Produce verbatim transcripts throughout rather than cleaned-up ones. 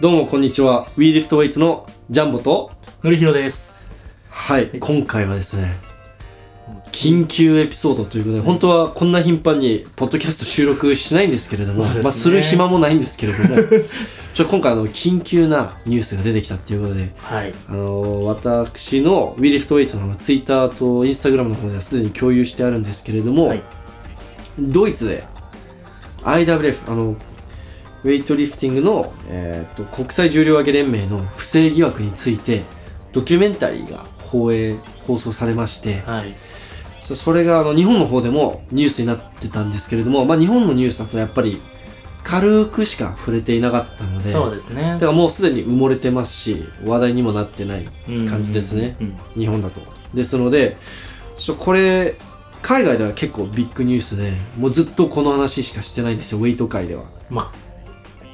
どうもこんにちは。We Lift Weights のジャンボとのりひろです。はい、はい、今回はですね、緊急エピソードということで、本当はこんな頻繁にポッドキャスト収録しないんですけれども、ね、まあ、する暇もないんですけれども、ちょ今回あの緊急なニュースが出てきたということで、はい、あの私の We Lift Weights のツイッターとインスタグラムの方ではすでに共有してあるんですけれども、はい、ドイツで アイダブリューエフ あのウェイトリフティングの、えー、と国際重量挙げ連盟の不正疑惑についてドキュメンタリーが放映放送されまして、はい、それがあの日本の方でもニュースになってたんですけれども、まあ、日本のニュースだとやっぱり軽くしか触れていなかったので、そうですね、だからもうすでに埋もれてますし話題にもなってない感じですね、うんうんうん、日本だと。ですのでちょこれ海外では結構ビッグニュースで、もうずっとこの話しかしてないんですよ、ウェイト界では。まあ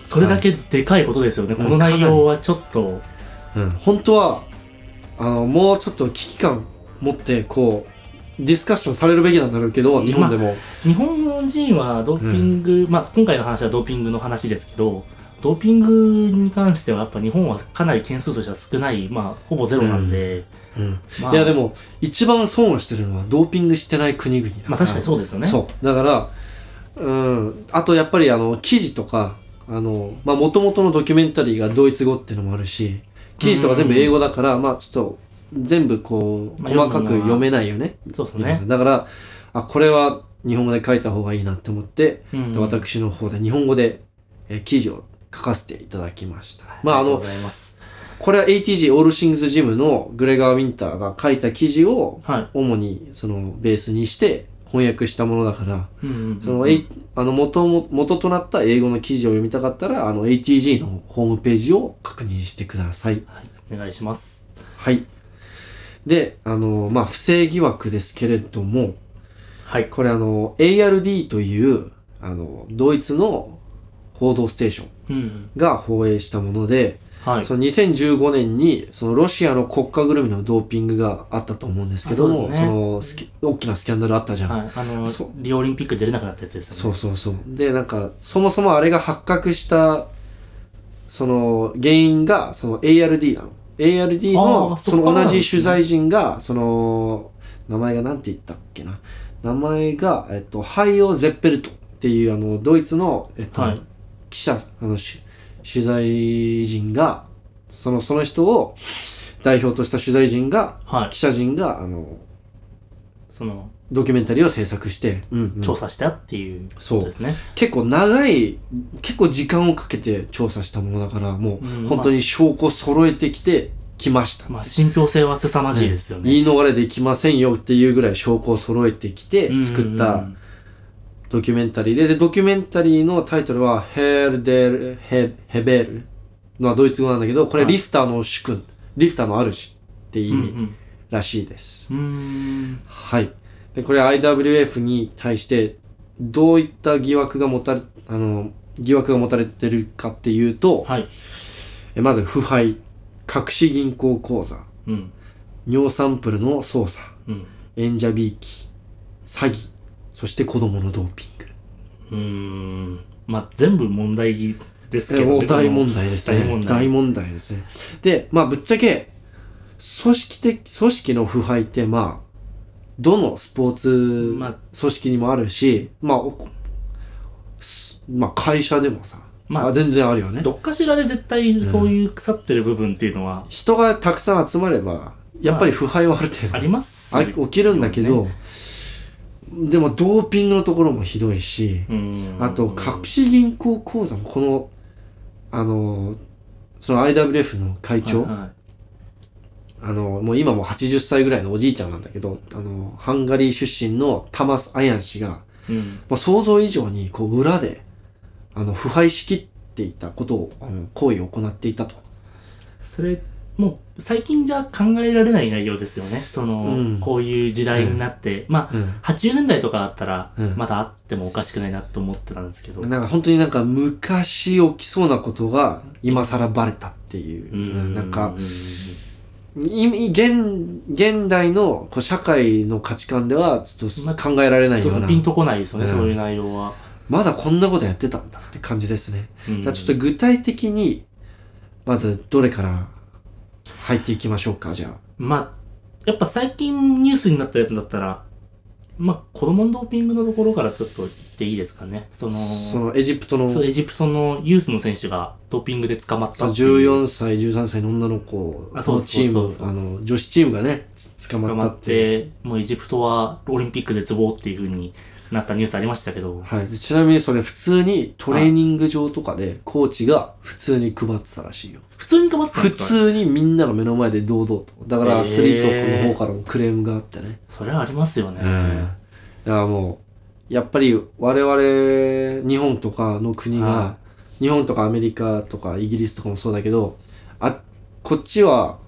それだけでかいことですよね、はい、この内容はちょっと、うん、本当はあのもうちょっと危機感持ってこうディスカッションされるべきなんだろうけど、日本でも、まあ、日本人はドーピング、うん、まあ、今回の話はドーピングの話ですけど、ドーピングに関してはやっぱ日本はかなり件数としては少ない、まあ、ほぼゼロなんで、うんうん、まあ、いやでも一番損をしてるのはドーピングしてない国々だから、まあ、確かにそうですよね。そうだから、うん、あとやっぱりあの記事とかあの、まあ、元々のドキュメンタリーがドイツ語っていうのもあるし、記事とか全部英語だから、うんうん、まあ、ちょっと全部こう、まあ、細かく読めないよね。そうですね。だから、あ、これは日本語で書いた方がいいなって思って、うんうん、私の方で日本語で、えー、記事を書かせていただきました。まあ、あの、ありがとうございます。これは エーティージー オールシングスジムのグレガー・ウィンターが書いた記事を、主にそのベースにして、翻訳したものだから、うんうんうんうん、その、A、あの元も元となった英語の記事を読みたかったら、あの エーティージー のホームページを確認してください。はい、お願いします。はい。で、あのまあ不正疑惑ですけれども、はい、これあの エーアールディー というあのドイツの報道ステーションが放映したもので、うんうん、はい、そのにせんじゅうごねんにそのロシアの国家ぐるみのドーピングがあったと思うんですけども、そのスキ大きなスキャンダルあったじゃん、はい、あのリオオリンピック出れなくなったやつですよね。そうそうそう。で、なんかそもそもあれが発覚したその原因がその エーアールディー なの。エーアールディー のその同じ取材陣がその名前がなんて言ったっけな、名前がえっとハイオ・ゼッペルトっていうあのドイツのえっと、はい、記者あの取材陣がそのその人を代表とした取材陣が、はい、記者陣があのそのドキュメンタリーを制作して、うんうん、調査したっていうことですね。結構長い結構時間をかけて調査したものだから、もう本当に証拠揃えてきてきました、うん、まあ、信憑性は凄まじいですよね、うん、言い逃れできませんよっていうぐらい証拠を揃えてきて作ったドキュメンタリー で,、うんうんうん、でドキュメンタリーのタイトルはヘルデル ヘ, ヘベルのはドイツ語なんだけど、これリフターの主君、リフターの主って意味、うんうん、らしいです。うーん、はい。でこれ アイダブリューエフ に対してどういった疑惑が持たれあの疑惑が持たれてるかっていうと、はい、えまず腐敗、隠し銀行口座、うん、尿サンプルの操作、うん、演者びいき、詐欺、そして子供のドーピング。うーん、まあ全部問題ですけど、大問題ですね。大問題、大問題ですね。で、まあぶっちゃけ組織的組織の腐敗ってまあどのスポーツ組織にもあるし、まあ、まあ会社でもさ、まあ、全然あるよね。どっかしらで絶対そういう腐ってる部分っていうのは、うん、人がたくさん集まればやっぱり腐敗はある程度あります、ね、起きるんだけど、ね、でもドーピングのところもひどいし、あと隠し銀行口座もこのあのその アイダブリューエフ の会長、はいはい、あのもう今もはちじゅっさいぐらいのおじいちゃんなんだけど、あのハンガリー出身のタマス・アヤン氏が、うん、まあ、想像以上にこう裏であの腐敗しきっていたことを、うん、行為を行っていたと。それもう最近じゃ考えられない内容ですよね、その、うん、こういう時代になって、うん、まあ、うん、はちじゅうねんだいとかだったら、うん、まだあってもおかしくないなと思ってたんですけど、なんか本当になんか昔起きそうなことが今更バレたっていう、うん、なんか、うん、現, 現代のこう社会の価値観ではちょっと考えられないような、まあ、そうそうピンとこないですよね、うん、そういう内容はまだこんなことやってたんだって感じですね、うん、じゃあちょっと具体的にまずどれから入っていきましょうか、じゃあ。まあ、やっぱ最近ニュースになったやつだったら、まあ、子供のドーピングのところからちょっと言っていいですかね。その、そのエジプトの、そう、エジプトのユースの選手がドーピングで捕まったっていう。じゅうよんさい、じゅうさんさいの女の子のチーム、あ、そうそうそうそう、あの、女子チームがね、捕まったって。捕まって、もうエジプトはオリンピック絶望っていう風になったニュースありましたけど。はい。ちなみにそれ普通にトレーニング場とかでコーチが普通に配ってたらしいよ。普通に配ってたんですか？普通にみんなの目の前で堂々と。だからアスリートの方からもクレームがあってね。それはありますよね。うん。いやもう、やっぱり我々、日本とかの国が、日本とかアメリカとかイギリスとかもそうだけど、あ、こっちは、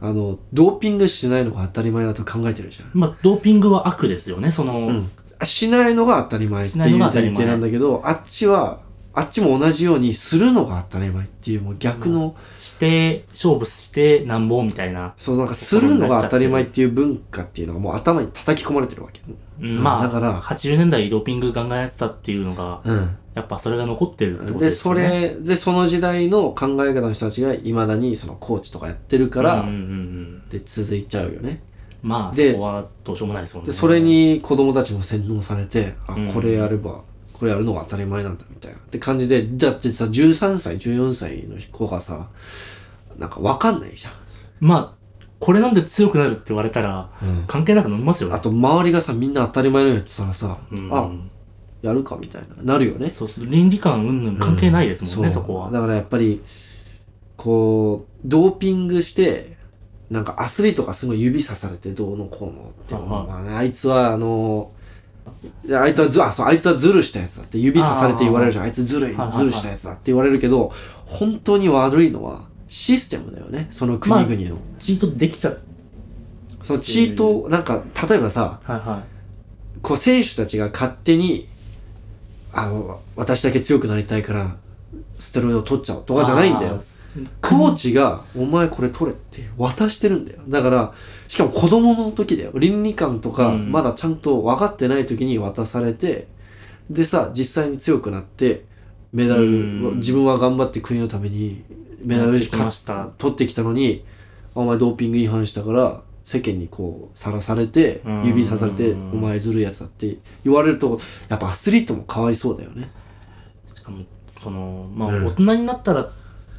あのドーピングしないのが当たり前だと考えてるじゃん。まあドーピングは悪ですよね。その、うん、しないのが当たり前っていう前提なんだけど、あっちはあっちも同じようにするのが当たり前っていう、もう逆の、まあ、して勝負してなんぼみたいな。そう、なんかするのが当たり前っていう文化っていうのはもう頭に叩き込まれてるわけ。うん、まあだからはちじゅうねんだいドーピングガンガンやってたっていうのが、うん、やっぱそれが残ってるってことですよね。でそれでその時代の考え方の人たちがいまだにそのコーチとかやってるから、うんうんうん、で続いちゃうよね。まあそこはどうしようもないですもんね。でそれに子供たちも洗脳されて、あ、これやれば、うん、これやるのが当たり前なんだみたいなって感じで、だってさじゅうさんさいじゅうよんさいの子がさ、なんか分かんないじゃん。まあこれなんで強くなるって言われたら、うん、関係なく飲みますよね。あと周りがさ、みんな当たり前のようにやってたらさ、うん、あ、やるかみたいななるよね。そうそう、倫理観云々関係ないですもんね、うん、そ, そこは。だからやっぱりこうドーピングして、なんかアスリートがすごい指さされてどうのこうのっていうのは、まあね、あいつはあのあいつはずあそうあいつはズルしたやつだって指さされて言われるじゃん。 あ, あいつずるいズルしたやつだって言われるけど、本当に悪いのはシステムだよね、その国々の、まあ、チートできちゃう。そのチート、なんか例えばさ、はいはい、こう選手たちが勝手に、あの、私だけ強くなりたいからステロイドを取っちゃうとかじゃないんだよ。コーチがお前これ取れって渡してるんだよ。だからしかも子供の時だよ。倫理観とかまだちゃんと分かってない時に渡されて、うん、でさ実際に強くなってメダル、うん、自分は頑張って国のためにメダルを取ってきたのに、お前ドーピング違反したから世間にこうさらされて、指さされてお前ずるいやつだって言われると、やっぱアスリートもかわいそうだよね。しかもそのまあ大人になったら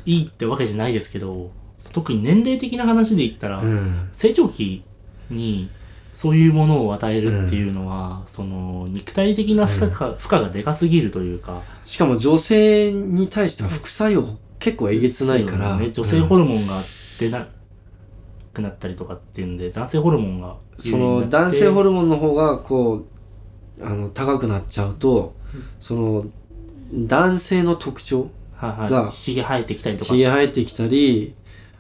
いいってわけじゃないですけど、特に年齢的な話で言ったら、うん、成長期にそういうものを与えるっていうのは、うん、その肉体的な負荷が、うん、負荷がでかすぎるというか、しかも女性に対しては副作用結構えげつないから、ね、女性ホルモンが出なくなったりとかっていうんで、男性ホルモンがその男性ホルモンの方がこうあの高くなっちゃうと、その男性の特徴がひげ生えてきたりとか、ひげ生えてきたり、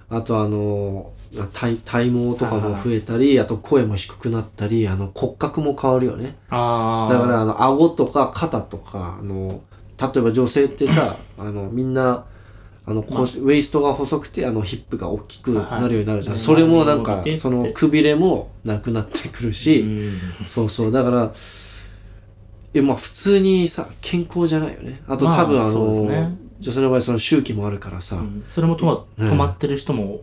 あとあの体体毛とかも増えたり、あと声も低くなったり、あの骨格も変わるよね。あ、だからあの顎とか肩とか、あの例えば女性ってさあのみんなあのこう、まあ、ウエストが細くてあのヒップが大きくなるようになるじゃん、はい、それもなんかそのくびれもなくなってくるし、うん、そうそう、だからえ、まあ普通にさ健康じゃないよね。あと多分あの、まあそうですね、女性の場合その周期もあるからさ、うん、それもと、ま、止まってる人も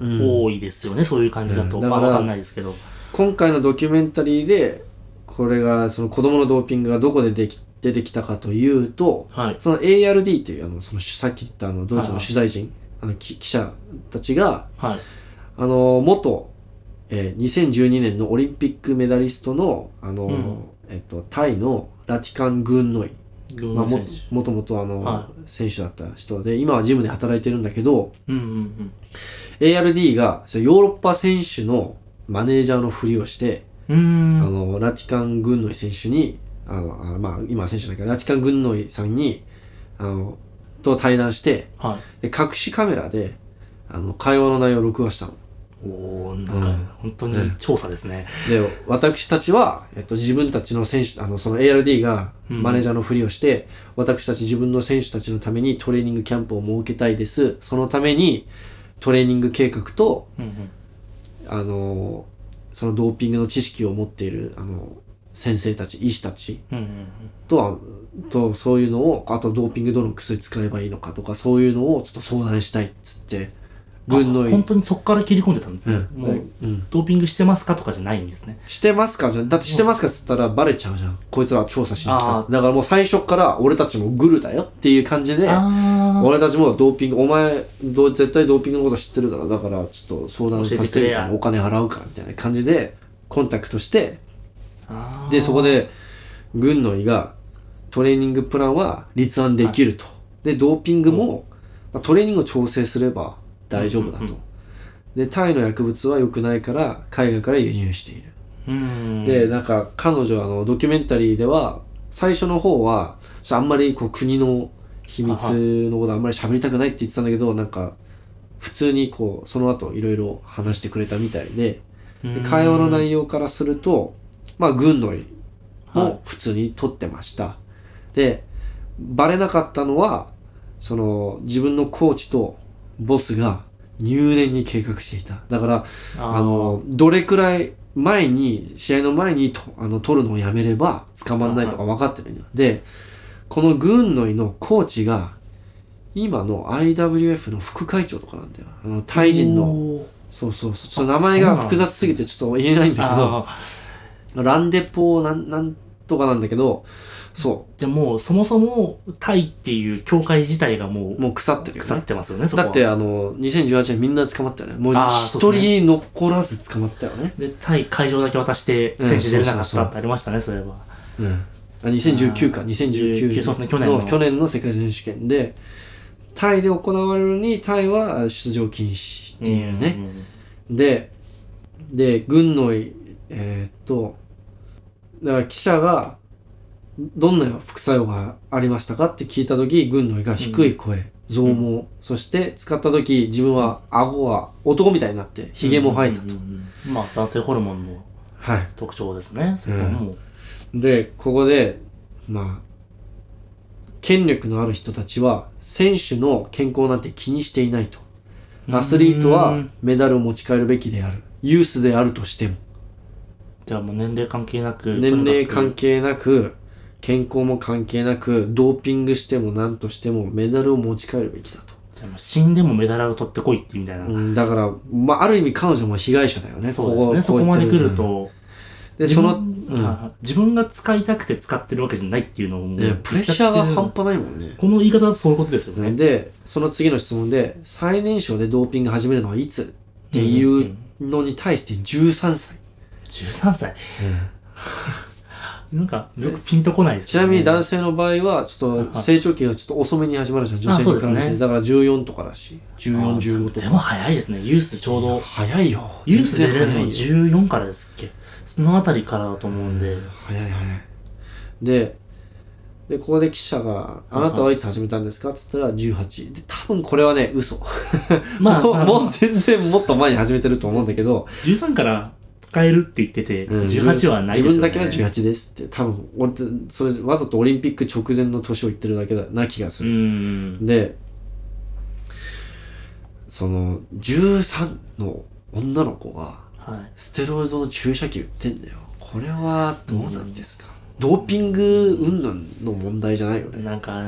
多いですよね、うん、そういう感じだと、うん、だから、まあ、分かんないですけど、今回のドキュメンタリーでこれがその子供のドーピングがどこででき出てきたかというと、はい、その エーアールディー というあのそのさっき言ったあのドイツの取材人、はいはい、あの記者たちが、はい、あの元、えー、にせんじゅうにねんのオリンピックメダリストの、あの、うんえっと、タイのラティカン・グンノイ、まあ、も, もともとあの、はい、選手だった人で今はジムで働いてるんだけど、うんうんうん、エーアールディー がヨーロッパ選手のマネージャーのふりをして、うーん、あのラティカン・グンノイ選手にあのまあ、今は選手だけどラティカン・グンノイさんにあのと対談して、はい、で隠しカメラであの会話の内容を録画したの。おー、なんか、うん、本当に調査ですね。で私たちは、えっと、自分たちの選手あのその エーアールディー がマネージャーのふりをして、うん、私たち自分の選手たちのためにトレーニングキャンプを設けたいです、そのためにトレーニング計画と、うんうん、あのそのドーピングの知識を持っているあの先生たち医師たちとは、とそういうのを、あとドーピングどの薬使えばいいのかとか、そういうのをちょっと相談したいっつって軍の本当にそこから切り込んでたんですね、うん、もう、うん、ドーピングしてますかとかじゃないんですね。してますかじゃだってしてますかっつったらバレちゃうじゃん、こいつら調査しに来た。だからもう最初から俺たちもグルだよっていう感じで、俺たちもドーピング、お前どう絶対ドーピングのこと知ってるから、だからちょっと相談させてみたいな、お金払うからみたいな感じでコンタクトして、あでそこで軍の医がトレーニングプランは立案できると、はい、でドーピングも、うん、トレーニングを調整すれば大丈夫だと、うんうんうん、でタイの薬物は良くないから海外から輸入している、うん、でなんか彼女あのドキュメンタリーでは最初の方はあんまりこう国の秘密のことあんまり喋りたくないって言ってたんだけど、なんか普通にこうその後いろいろ話してくれたみたいで、で会話の内容からすると、まあ軍のも普通に取ってました、はい、でバレなかったのはその自分のコーチとボスが入念に計画していた。だからあのどれくらい前に試合の前にとあの取るのをやめれば捕まらないとか分かってるんだよ。でこの軍の医のコーチが今の アイダブリューエフ の副会長とかなんだよ、あのタイ人の、そうそうそう、ちょっと名前が複雑すぎてちょっと言えないんだけど、ランデポーなんなんとかなんだけど、そうじゃあもうそもそもタイっていう教会自体がもうもう腐ってるよね、腐ってますよね。そこだってあのにせんじゅうはちねんみんな捕まったよね、もう一人残らず捕まったよね。でタイ会場だけ渡して選手出れなかったってありましたね、うん、そうそうそう、それは、うん、あにせんじゅうきゅうかにせんじゅうきゅうねんの、ね、去年の去年の世界選手権でタイで行われるにタイは出場禁止っていうね、うんうんうん、でで軍のえー、っとだから記者がどんな副作用がありましたかって聞いたとき、軍の医が低い声、増毛、うん、そして使ったとき自分は顎は男みたいになってひげも生えたと、うんうんうん、まあ男性ホルモンの特徴ですね、はい、それもうん、でここでまあ権力のある人たちは選手の健康なんて気にしていないと、アスリートはメダルを持ち帰るべきである、ユースであるとしても、じゃあもう年齢関係なく年齢関係なく健康も関係なく、ドーピングしても何としてもメダルを持ち帰るべきだと。じゃあ死んでもメダルを取ってこいってみたいな、うん、だから、まあ、ある意味彼女も被害者だよね。そうですね、ここそこまで来るとで自 分, その、うん、自分が使いたくて使ってるわけじゃないっていうのもうプレッシャーが半端ないもんね。この言い方だとそういうことですよね。でその次の質問で最年少でドーピング始めるのはいつっていうのに対してじゅうさんさい、うんうん、じゅうさんさい、うんなんかよくピンとこないですよね。ちなみに男性の場合はちょっと成長期がちょっと遅めに始まるじゃん、女性に比べて、ね、だからじゅうよんとからしじゅうよん、じゅうごとか。でも早いですね、ユースちょうど早いよ、ユース出れるのじゅうよんからですっけ、そのあたりからだと思うんで、うん、早い早い。 で, でここで記者があなたはいつ始めたんですかって言ったらじゅうはちで、多分これはね嘘まあも う, もう全然もっと前に始めてると思うんだけど、じゅうさんから使えるって言ってて、うん、じゅうはちはないですよね。自分だけはじゅうはちですって、多分俺ってそれわざとオリンピック直前の年を言ってるだけだな気がする。うんでそのじゅうさんの女の子がステロイドの注射器打ってんだよ、これはどうなんですか、うん、ドーピング云々の問題じゃないよね。なんか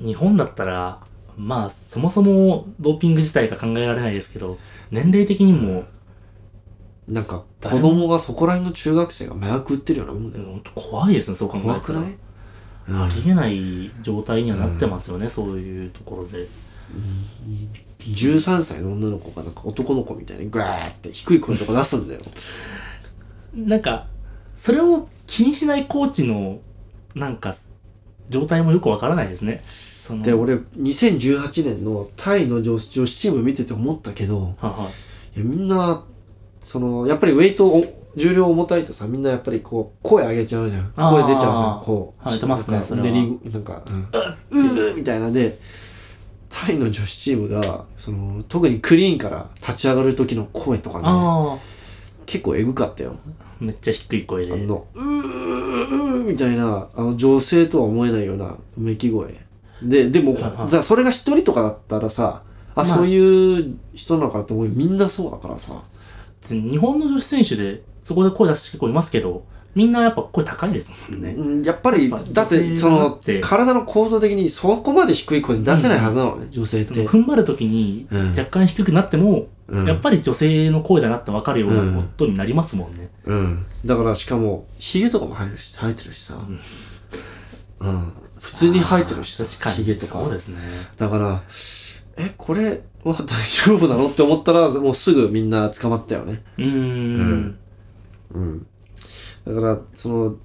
日本だったらまあそもそもドーピング自体が考えられないですけど、年齢的にも、うんなんか子供がそこら辺の中学生が麻薬売ってるようなもんだよ、本当怖いですね。そう考えたら怖くない、うん、ありえない状態にはなってますよね、うん、そういうところで、うん、じゅうさんさいの女の子がなんか男の子みたいにグーって低い声とか出すんだよなんかそれを気にしないコーチのなんか状態もよくわからないですね。そので俺にせんじゅうはちねんのタイの女子チーム見てて思ったけど、ははいやみんなそのやっぱりウェイト重量重たいとさ、みんなやっぱりこう声上げちゃうじゃん、声出ちゃうじゃん、こうしてますね、それはなんかうーみたいな。でタイの女子チームがその特にクリーンから立ち上がる時の声とかね、結構エグかったよ。めっちゃ低い声であのうーみたいな、あの女性とは思えないようなうめき声で、でもそれが一人とかだったらさ、あそういう人なのかなって思う、みんなそうだからさ。日本の女子選手でそこで声出す人結構いますけど、みんなやっぱこれ高いですもんね、うん、やっぱり、だってその体の構造的にそこまで低い声出せないはずなのね、うん、女性って踏ん張るときに若干低くなっても、うん、やっぱり女性の声だなって分かるような音になりますもんね、うんうん、だからしかもヒゲとかも生えるし、生えてるしさ、うんうん、普通に生えてるしさ、ヒゲとかそうですね。だからえ、これは大丈夫なのって思ったらもうすぐみんな捕まったよね。うーん、うんうん、だからその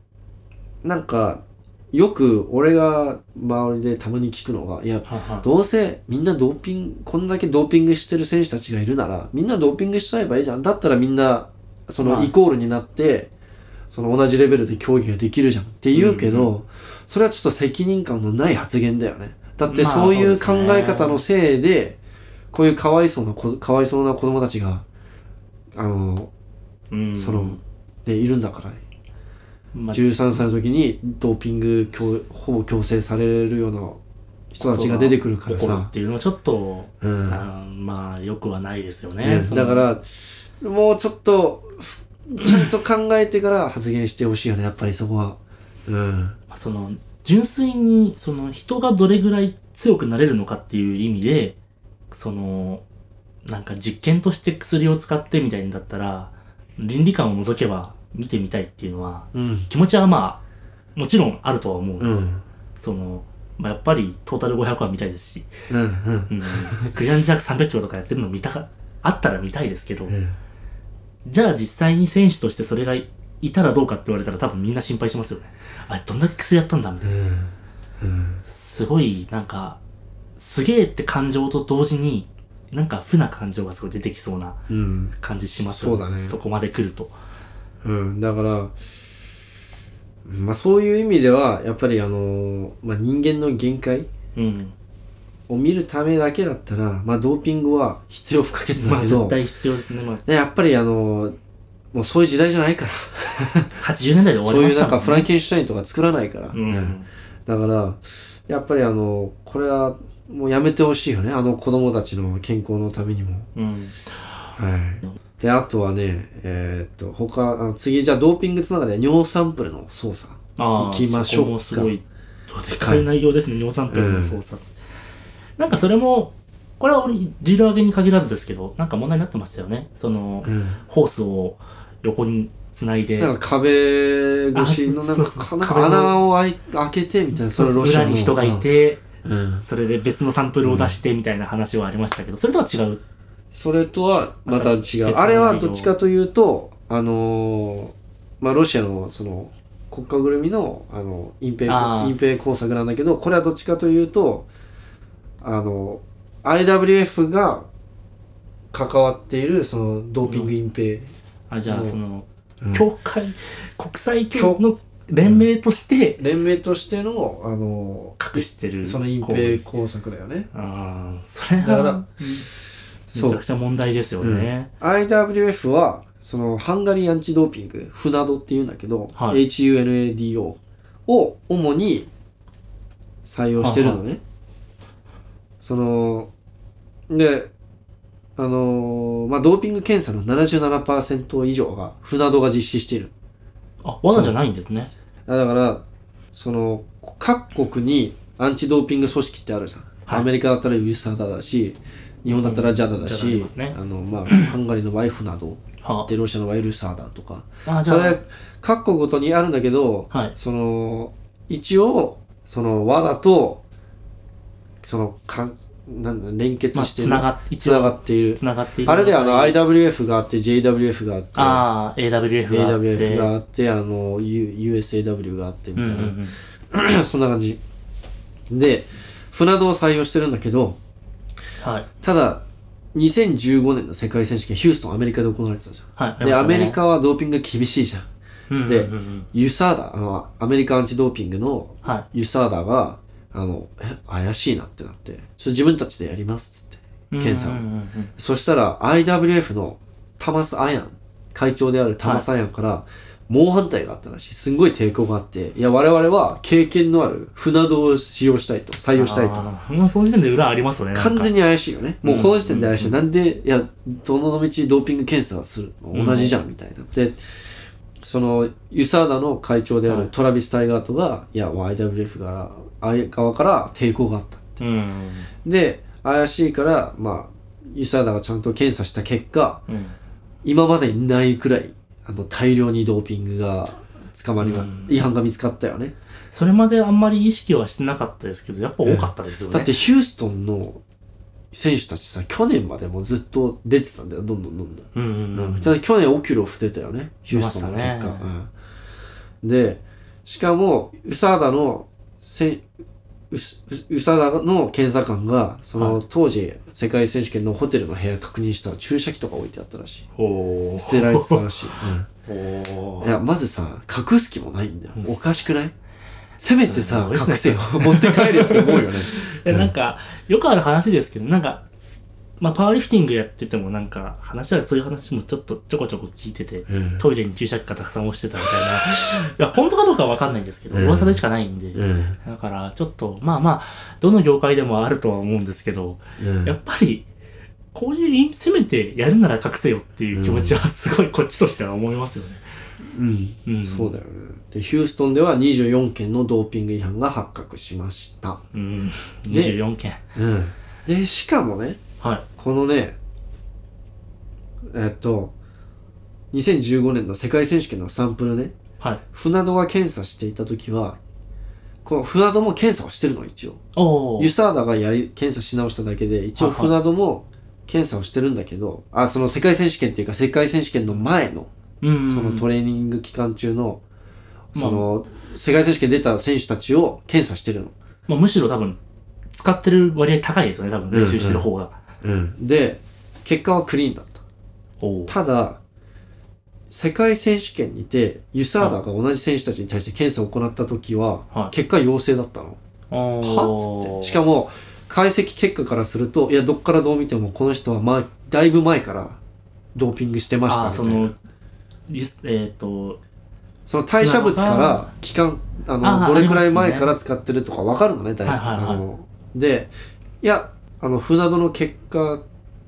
なんかよく俺が周りでたまに聞くのが、いや、ははどうせみんなドーピング、こんだけドーピングしてる選手たちがいるならみんなドーピングしちゃえばいいじゃん、だったらみんなそのイコールになって、まあ、その同じレベルで競技ができるじゃんって言うけど、うんうん、それはちょっと責任感のない発言だよね。だってそういう考え方のせいで、こういうかわいそうな子、かわいそうな子供たちがあの、うん、そのでいるんだから、ま、じゅうさんさいの時にドーピングほぼ強制されるような人たちが出てくるからさっていうのはちょっと、うん、あまあよくはないですよね、うん、だからもうちょっとちゃんと考えてから発言してほしいよね、やっぱりそこは、うん、その純粋にその人がどれぐらい強くなれるのかっていう意味で、そのなんか実験として薬を使ってみたいんだったら倫理観を除けば見てみたいっていうのは、うん、気持ちはまあもちろんあるとは思うんです、うん、その、まあ、やっぱりトータルごひゃくは見たいですし、うんうんうん、クリアンジャークさんびゃっキロとかやってるの見たかあったら見たいですけど、うん、じゃあ実際に選手としてそれがいたらどうかって言われたら多分みんな心配しますよね。あれどんだけ薬やったんだみたいな、うんうん、すごいなんかすげえって感情と同時になんか負な感情がすごい出てきそうな感じしますよ、うん、そうだね、そこまで来ると、うん、だからまあそういう意味ではやっぱりあの、まあ、人間の限界を見るためだけだったら、まあ、ドーピングは必要不可欠だけど、まあ、絶対必要ですね、まあ、やっぱりあのもうそういう時代じゃないからはちじゅうねんだいで終わりましたもんね、そういうなんかフランケンシュタインとか作らないから、うんうん、だからやっぱりあのこれはもうやめてほしいよね、あの子供たちの健康のためにも、うん、はい。であとはね、えー、っと他あの次じゃあドーピングつながりで尿サンプルの操作いきましょうか。ああ、そこもすごいでかい内容ですね、はい、尿サンプルの操作、うん、なんかそれもこれは俺ジル上げに限らずですけどなんか問題になってましたよね、その、うん、ホースを横に繋いでなんか壁越しのなんかそうそうそう穴を開けてみたいな、その裏に人がいて、うん、それで別のサンプルを出してみたいな話はありましたけど、それとは違う、それとはまた違う、あれはどっちかというとあのー、まあロシアのその国家ぐるみのあの隠蔽隠蔽工作なんだけど、これはどっちかというとあのーアイダブリューエフ が関わっているそのドーピング隠蔽、うん、あじゃあその、うん、協会国際協の連盟として、うん、連盟としてのあの隠してるその隠蔽工作だよね。ああ、それはだからめちゃくちゃ問題ですよね、うん、アイダブリューエフ はそのハンガリーアンチドーピングエイチユーエヌエーディーっていうんだけど、はい、エイチユーエヌエーディーオー を主に採用してるのね。そのであのー、まあドーピング検査の ななじゅうななパーセント 以上がエイチユーエヌエーディーが実施している。あ、罠じゃないんですね。だからその各国にアンチドーピング組織ってあるじゃん、はい、アメリカだったら ユーエスエーディー だし、日本だったら ジャダ だし、うん、あ, ね、あのまあハンガリーの場合エイチユーエヌエーディーでロシアの場合エルエスエーディーとか、あじゃあそれ各国ごとにあるんだけど、はい、その一応その ダブリューエイチエーディー とそのかんなん連結してる、まあ、つながっている、つながっているあれであの アイダブリューエフ があって ジェイダブリューエフ があってあ エーダブリューエフ があって エーダブリューエフ があってあの ユーエスエーダブリュー があってみたいな、うんうんうん、そんな感じで船戸を採用してるんだけど、はい、ただにせんじゅうごねんの世界選手権ヒューストンアメリカで行われてたじゃん、はい、で、ね、アメリカはドーピング厳しいじゃん、うんうんうん、で ユーエスエーディー あのアメリカアンチドーピングの ユーエスエーディー が、はいあのえ怪しいなってなってそれ自分たちでやりますっつって検査を、うんうんうんうん、そしたら アイダブリューエフ のタマス・アヤン会長であるタマス・アヤンから猛反対があったらしい。すんごい抵抗があって、いや我々は経験のある船戸を使用したいと採用したいと。あ、まあ、その時点で裏ありますよね。完全に怪しいよね、もうこの時点で怪しい、うんうんうん、なんでいやどの道ドーピング検査するの同じじゃんみたいな、うんうん、でそのユサーダの会長であるトラビス・タイガートがいや アイダブリューエフ から側から抵抗があったって、うん、で アイアールシー から、まあ、ユサーダがちゃんと検査した結果、うん、今までにないくらいあの大量にドーピングが捕まり、うん、違反が見つかったよね。それまであんまり意識はしてなかったですけどやっぱ多かったですよね。だってヒューストンの選手たちさ去年までもずっと出てたんだよどんどんどんどん、うんうんうん、ただ去年オキュロフ出たよねヒューストンの結果、ねうん、でしかもウサーダのせウサーダの検査官がその当時世界選手権のホテルの部屋確認したら注射器とか置いてあったらしいお捨てられてたらしい、うん、おいやまずさ隠す気もないんだよおかしくないせめてさ、覚醒を持って帰るよって思うよね、うん、なんか、よくある話ですけど、なんか、まあ、パワーリフティングやっててもなんか、話はそういう話もちょっとちょこちょこ聞いてて、うん、トイレに注射器がたくさん落ちてたみたいな、いや、本当かどうかは分かんないんですけど、うん、噂でしかないんで、うん、だから、ちょっと、まあまあ、どの業界でもあるとは思うんですけど、うん、やっぱり、こういう、せめてやるなら覚醒よっていう気持ちはすごいこっちとしては思いますよね。うんうん、そうだよね。でヒューストンではにじゅうよんけんのドーピング違反が発覚しました、うん、にじゅうよんけん で,、うん、でしかもね、はい、このねえっとにせんじゅうごねんの世界選手権のサンプルね、はい、HUNADOが検査していた時はこのHUNADOも検査をしてるの一応ユサーダがやり検査し直しただけで一応HUNADOも検査をしてるんだけど、はい、あその世界選手権っていうか世界選手権の前のうんうんうん、そのトレーニング期間中の、その、まあ、世界選手権出た選手たちを検査してるの。まあ、むしろ多分、使ってる割合高いですよね、多分練習してる方が。うんうんうん、で、結果はクリーンだった。おただ、世界選手権にて、ユサーダが同じ選手たちに対して検査を行った時は、はい、結果陽性だったの。はっつって。しかも、解析結果からすると、いや、どっからどう見てもこの人は、まあ、だいぶ前からドーピングしてましたみたいな。えー、とその代謝物から期間あのあどれくらい前から使ってるとか分かるのね大体、はいはいはい、でいやあのHUNADOの結果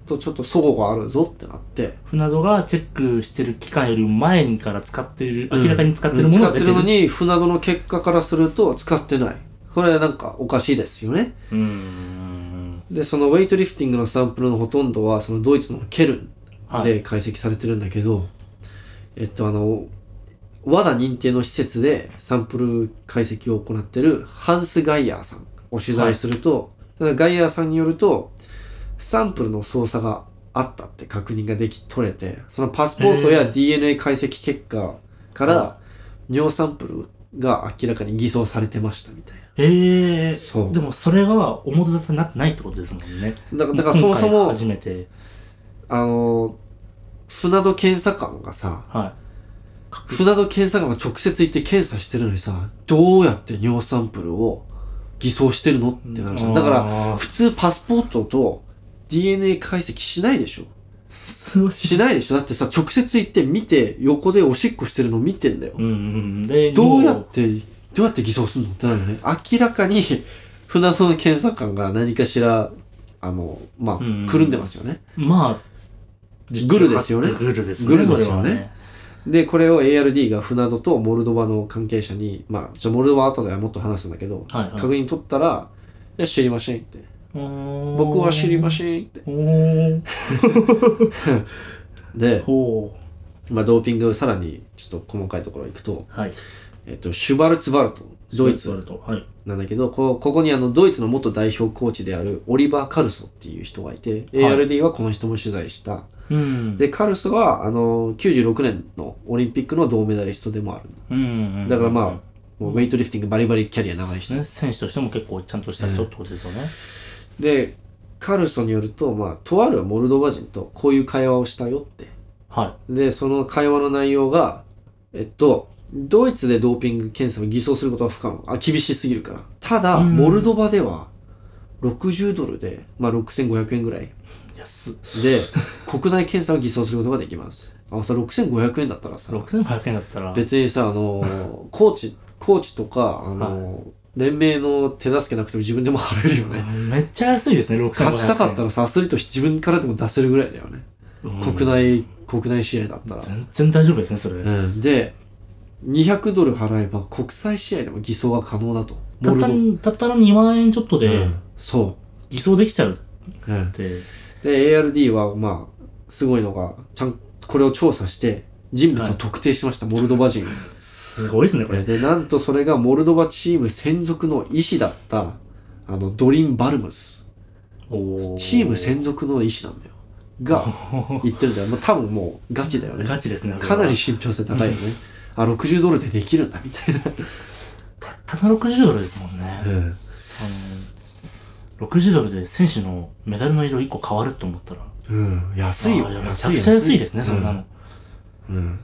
とちょっと齟齬があるぞってなってHUNADOがチェックしてる期間より前にから使ってる明らかに使ってるものが出てる、うん、使ってるのにHUNADOの結果からすると使ってないこれはなんかおかしいですよね。うーんでそのウェイトリフティングのサンプルのほとんどはそのドイツのケルンで解析されてるんだけど、はいえっとあのダ認定の施設でサンプル解析を行っているハンス・ガイヤーさんを取材すると、はい、ただガイヤーさんによるとサンプルの操作があったって確認ができ取れてそのパスポートや ディーエヌエー 解析結果から尿サンプルが明らかに偽装されてましたみたいな。えー、そうでもそれが表立ちになってないってことですもんね。だから、だからそもそも初めてあのHUNADO検査官がさ、はい、HUNADO検査官が直接行って検査してるのにさ、どうやって尿サンプルを偽装してるのってなるじゃん。だから普通パスポートと ディーエヌエー 解析しないでしょ。しないでしょ。だってさ、直接行って見て横でおしっこしてるの見てんだよ。うんうん、でどうやってどうやって偽装するのってなるよね。明らかにHUNADOの検査官が何かしらあのまあくるんでますよね。うんうん、まあ。グルですよね。グルですね。グルですよね。で、これを エーアールディー がHUNADOとモルドバの関係者に、まあ、じゃあモルドバ後ではもっと話すんだけど、はいはい、確認取ったら、いや、知りませんって。僕は知りませんって。で、まあ、ドーピングさらにちょっと細かいところ行くと、はい、えっと、シュバルツバルト、ドイツなんだけど、はい、こ, ここにあのドイツの元代表コーチであるオリバー・カルソっていう人がいて、はい、エーアールディー はこの人も取材した。うん、でカルスはあのきゅうじゅうろくねんのオリンピックの銅メダリストでもある、うんうんうん、だからまあ、うん、ウェイトリフティングバリバリキャリア長い人、ね、選手としても結構ちゃんとした人ってことですよね、うん、でカルスによると、まあ、とあるモルドバ人とこういう会話をしたよって、はい、でその会話の内容がえっとドイツでドーピング検査を偽装することは不可能あ厳しすぎるからただ、うん、モルドバではろくじゅうドルで、まあ、ろくせんごひゃくえんぐらいで国内検査を偽装することができます。あのさろくせんごひゃくえんだったらさ、ろくせんごひゃくえんだったら別にさあのコーチコーチとかあの、はい、連盟の手助けなくても自分でも払えるよね。めっちゃ安いですね。ろくせんごひゃくえん。勝ちたかったらさアスリート自分からでも出せるぐらいだよね。国内国内試合だったら全然大丈夫ですねそれ。うん、でにひゃくドル払えば国際試合でも偽装は可能だと。たったの、たったのにまんえんちょっとで、うん、そう偽装できちゃうって、うん、で エーアールディー はまあすごいのがちゃんこれを調査して人物を特定しました、はい、モルドバ人すごいですねこれで、なんとそれがモルドバチーム専属の医師だったあのドリン・バルムス、おーチーム専属の医師なんだよが言ってるんだよ、まあ、多分もうガチだよねガチですね、かなり信憑性高いよねあ、ろくじゅうドルでできるんだみたいなたったのろくじゅうドルですもんね、うん、あのろくじゅうドルで選手のメダルの色いっこ変わると思ったら、うん、安いよ、めちゃくちゃ安いですね、うん、そんなの、うん、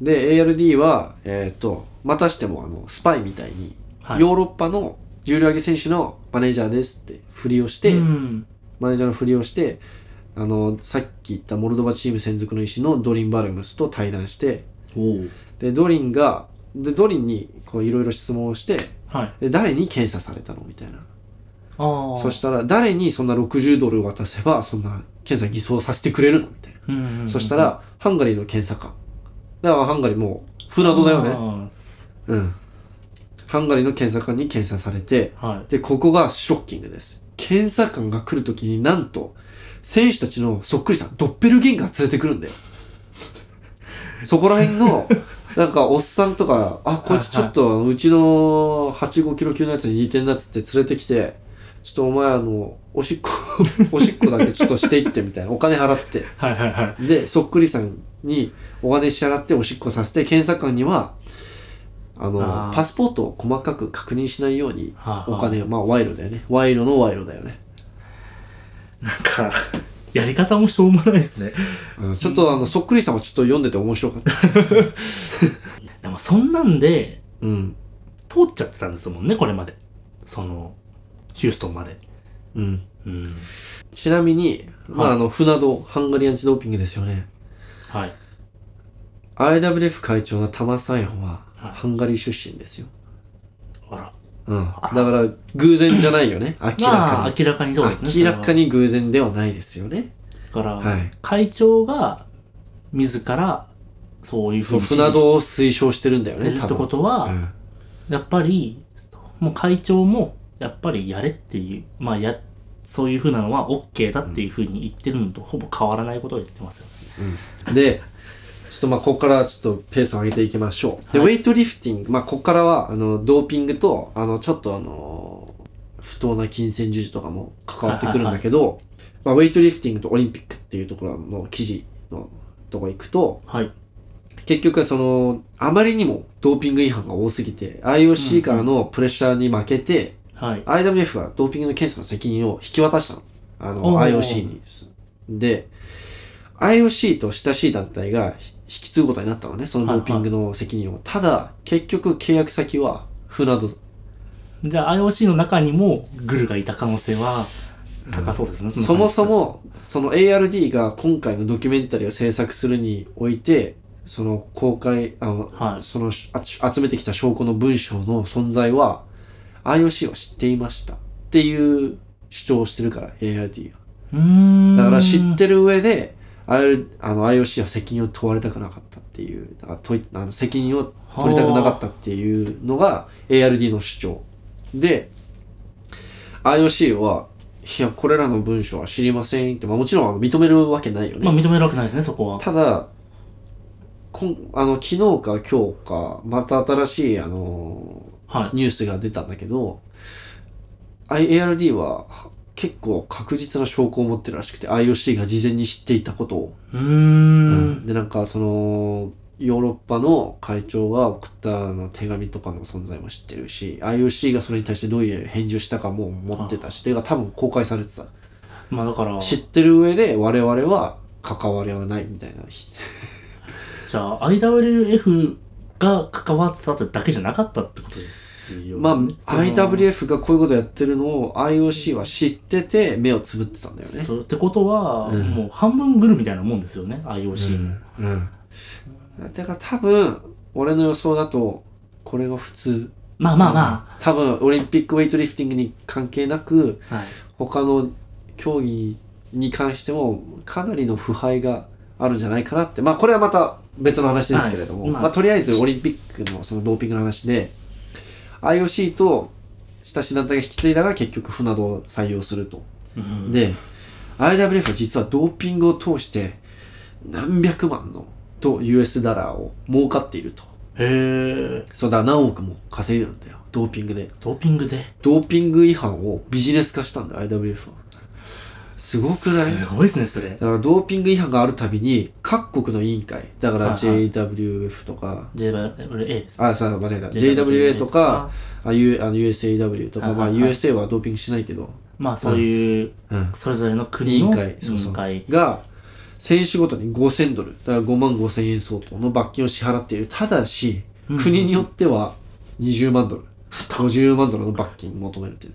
で エーアールディー は、えー、とまたしてもあのスパイみたいに、はい、ヨーロッパの重量挙げ選手のマネージャーですってふりをして、うん、マネージャーのふりをして、あのさっき言ったモルドバチーム専属の医師のドリン・バルムスと対談して、おでドリンがでドリンにいろいろ質問をして、はい、で誰に検査されたのみたいな、あそしたら誰にそんなろくじゅうドル渡せばそんな検査偽装させてくれるのみたいな、うんうんうん、そしたらハンガリーの検査官だから、ハンガリーもうHUNADOだよね、うん、ハンガリーの検査官に検査されて、はい、でここがショッキングです。検査官が来るときになんと選手たちのそっくりさんドッペルゲンガー連れてくるんだよそこら辺のなんかおっさんとかあこいつちょっとうちのはちじゅうごキロ級のやつに似てんなっつって連れてきて、ちょっとお前あのおしっこおしっこだけちょっとしていってみたいなお金払ってはいはい、はい、でそっくりさんにお金支払っておしっこさせて、検査官にはあのあパスポートを細かく確認しないようにお金を、まあ賄賂だよね、賄賂の賄賂だよね、なんかやり方もしょうもないですね、うん、ちょっとあのそっくりさんはちょっと読んでて面白かったでもそんなんで、うん、通っちゃってたんですもんねこれまで、そのヒューストンまで、うんうん、ちなみに、まあはい、あのHUNADOハンガリアンチドーピングですよね、はい アイダブリューエフ 会長のタマサイホンは、はい、ハンガリー出身ですよ、あら、うん、あらだから偶然じゃないよね明らかに、まあ、明らかにそうですね、明らかに偶然ではないですよね、だから、はい、会長が自らそういうふうにHUNADOを推奨してるんだよねってことは、うん、やっぱりもう会長もやっぱりやれっていう、まあやそういう風なのは OK だっていう風に言ってるのとほぼ変わらないことを言ってますよね、うん、でちょっとまあここからちょっとペースを上げていきましょうで、はい、ウェイトリフティング、まあここからはあのドーピングとあのちょっとあの不当な金銭授受とかも関わってくるんだけど、はいはいはい、まあ、ウェイトリフティングとオリンピックっていうところの記事のとこ行くと、はい、結局はそのあまりにもドーピング違反が多すぎて アイオーシー からのプレッシャーに負けて、うんうん、はい、アイダブリューエフ はドーピングの検査の責任を引き渡したの。あの、アイオーシー に。で、アイオーシー と親しい団体が引き継ぐことになったのね、そのドーピングの責任を。はいはい、ただ、結局契約先はHUNADO。じゃあ アイオーシー の中にもグルがいた可能性は高そうですね。うん、そもそも、その エーアールディー が今回のドキュメンタリーを制作するにおいて、その公開、あの、はい、その集めてきた証拠の文章の存在は、アイオーシー は知っていましたっていう主張をしてるから エーアールディー は。うーん、だから知ってる上で、あの アイオーシー は責任を問われたくなかったっていう、だから問いあの責任を取りたくなかったっていうのが エーアールディー の主張。で、アイオーシー は、いや、これらの文書は知りませんって、まあ、もちろんあの認めるわけないよね。まあ認めるわけないですね、そこは。ただ、こんあの昨日か今日か、また新しい、あのー、はい、ニュースが出たんだけど、 エーアールディー は結構確実な証拠を持ってるらしくて アイオーシー が事前に知っていたことを、うーん、うん、でなんかそのヨーロッパの会長が送ったあの手紙とかの存在も知ってるし アイオーシー がそれに対してどういう返事をしたかも持ってたし、で多分公開されてた、まあ、だから知ってる上で我々は関わりはないみたいなじゃあ アイダブリューエフ が関わってただけじゃなかったってことです。まあ アイダブリューエフ がこういうことやってるのを アイオーシー は知ってて目をつぶってたんだよね。そうってことは、うん、もう半分グルみたいなもんですよね アイオーシー も、うんうん、だから多分俺の予想だとこれが普通、まあまあまあ多分オリンピックウェイトリフティングに関係なく、はい、他の競技に関してもかなりの腐敗があるんじゃないかなって、まあこれはまた別の話ですけれども、はい、まあ、まあとりあえずオリンピックのそのドーピングの話で アイオーシー と親しい団体が引き継いだが結局フナドを採用すると、うん、で アイダブリューエフ は実はドーピングを通して何百万のと ユーエス ダラーを儲かっていると。へえ。そうだ、何億も稼いでるんだよ、ドーピングで。ドーピングでドーピング違反をビジネス化したんだ アイダブリューエフ は。すごくない？すごいですね、それ。だからドーピング違反があるたびに各国の委員会、だから ジェイダブリューエフ とか ジェイダブリューエー ですね。あ、そう、間違えた。 ジェイダブリューエー とか ユーエスエーダブリュー とか、まあ ユーエスエー はドーピングしないけど、まあそういうそれぞれの国の委員会、そうそう、が選手ごとにごせんドル、だからごまんごせんえん相当の罰金を支払っている。ただし国によってはにじゅうまんドル、ごじゅうまんドルの罰金求められている。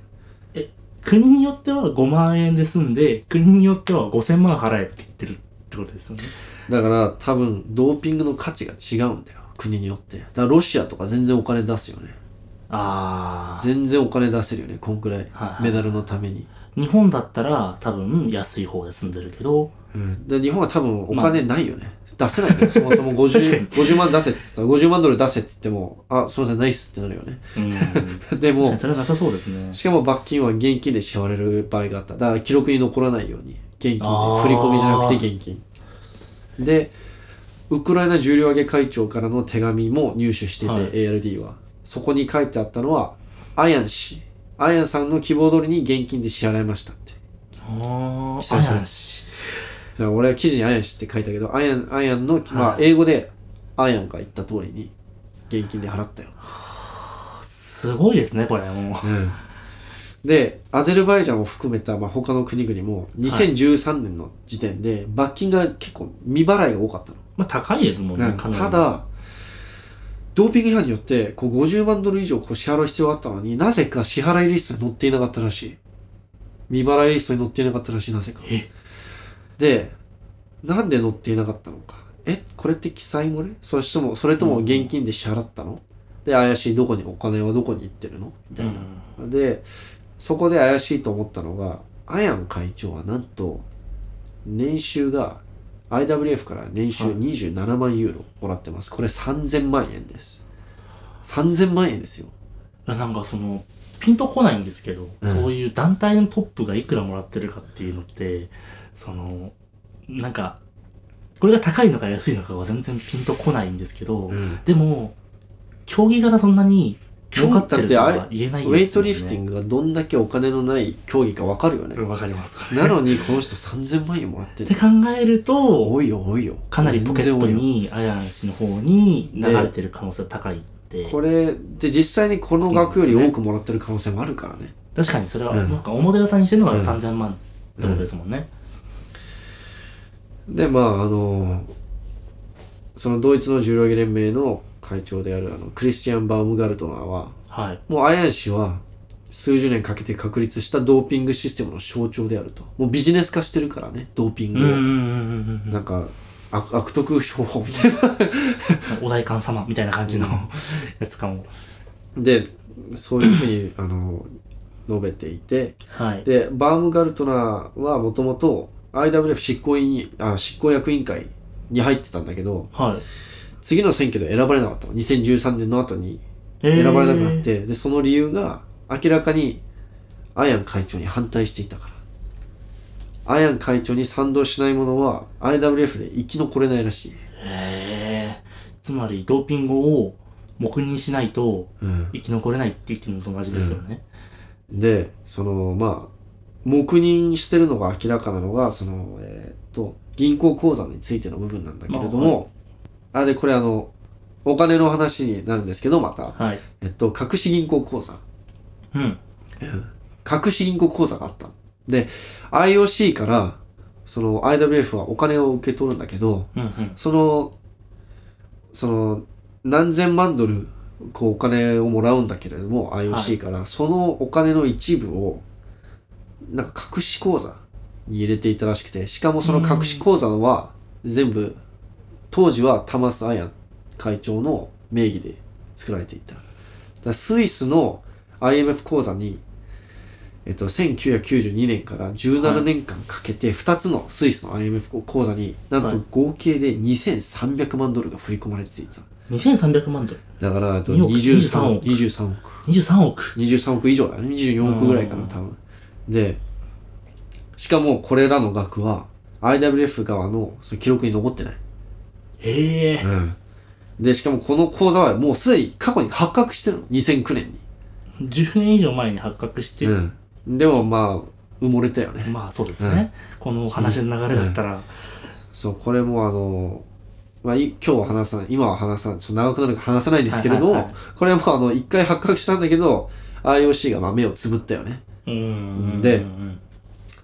国によってはごまんえんで済んで、国によってはごせんまん払えって言ってるってことですよね。だから多分ドーピングの価値が違うんだよ、国によって。だからロシアとか全然お金出すよね。ああ。全然お金出せるよね、こんくらい、はい、メダルのために。日本だったら多分安い方で済んでるけど、うん、で日本は多分お金ないよね、まあ、出せないよね。そもそも 50, ごじゅうまん出せって言ったらごじゅうまんドル出せって言っても、あ、すいませんないっすってなるよね。うんでもそれはなさそうですね。しかも罰金は現金で支払われる場合があった。だから記録に残らないように現金で、振り込みじゃなくて現金で。ウクライナ重量挙げ会長からの手紙も入手してて、はい、エーアールディー はそこに書いてあったのは、アヤン氏アヤンさんの希望通りに現金で支払いましたって。ああ、アヤン氏。俺は記事にアヤン氏って書いたけど、アヤン、アヤンの、はい、まあ英語でアヤンが言った通りに現金で払ったよ。すごいですねこれもう、うん、でアゼルバイジャンを含めた、まあ、他の国々もにせんじゅうさんねんの時点で罰金が結構未払いが多かったの。まあ高いですもんね、かなり。ただドーピング違反によってこうごじゅうまんドル以上こう支払う必要があったのに、なぜか支払いリストに載っていなかったらしい。未払いリストに載っていなかったらしい、なぜか。えで、なんで載っていなかったのか。え、これって記載漏れ？それとも、それとも現金で支払ったの？で、怪しい、どこに、お金はどこに行ってるの？みたいな、うん。で、そこで怪しいと思ったのが、アヤン会長はなんと、年収が、アイダブリューエフ から年収にじゅうななまんユーロもらってます。これさんぜんまんえんです。さんぜんまんえんですよ。なんかその、ピンとこないんですけど、うん、そういう団体のトップがいくらもらってるかっていうのって、そのなんかこれが高いのか安いのかは全然ピンとこないんですけど、うん、でも競技柄そんなに儲かってるとは言えないですよね。ウェイトリフティングがどんだけお金のない競技か分かるよね。分かります、ね、なのにこの人さんぜんまんえんもらってるって考えると多いよ、多いよ。かなりポケットにアヤン氏の方に流れてる可能性が高いって。これで実際にこの額より多くもらってる可能性もあるからね。確かにそれはなんか表出さにしてるのがさんぜんまんってことですもんね、うんうん。で、まああのそのドイツの重量挙げ連盟の会長であるあのクリスチャン・バウムガルトナーは、はい、もうアヤン氏は数十年かけて確立したドーピングシステムの象徴であると。もうビジネス化してるからね、ドーピングを。なんか悪、悪徳商法みたいなお代官様みたいな感じのやつかも。で、そういうふうにあの述べていて、はい、でバウムガルトナーはもともとアイダブリューエフ 執行員、あ、執行役員会に入ってたんだけど、はい、次の選挙で選ばれなかったの。にせんじゅうさんねんの後に選ばれなくなって、えー、でその理由が明らかにアヤン会長に反対していたから。アヤン会長に賛同しない者は アイダブリューエフ で生き残れないらしい。へー。つまりドーピングを黙認しないと生き残れないって言ってるのと同じですよね、うんうん。でそのまあ黙認してるのが明らかなのがその、えー、と銀行口座についての部分なんだけれども、あ、はい、あでこれあのお金の話になるんですけどまた、はい、えっと、隠し銀行口座、うん、隠し銀行口座があったで アイオーシー からその アイダブリューエフ はお金を受け取るんだけど、うんうん、そのその何千万ドルこうお金をもらうんだけれども アイオーシー から、はい、そのお金の一部をなんか隠し口座に入れていたらしくて、しかもその隠し口座は全部当時はタマス・アヤン会長の名義で作られていた。だからスイスの アイエムエフ 口座にえっと、せんきゅうひゃくきゅうじゅうにねんからじゅうななねんかんかけてふたつのスイスの アイエムエフ 口座になんと合計でにせんさんびゃくまんドルが振り込まれていた。にせんさんびゃくまんドルだからあとにじゅうさんおくにじゅうさんおくにじゅうさんおく以上だね。にじゅうよんおくぐらいかな多分で、しかもこれらの額は アイダブリューエフ 側の記録に残ってない。へえ、うん。でしかもこの口座はもうすでに過去に発覚してるの。にせんきゅうねんにじゅうねん以上前に発覚してる、うんでもまあ埋もれたよね。まあそうですね、うん、この話の流れだったら、うんうん、そうこれもあの、まあ、今日は話さない今は話さないちょっと長くなるから話さないんですけれども、はいはいはい、これもあの一回発覚したんだけど アイオーシー がまあ目をつぶったよね。うん、で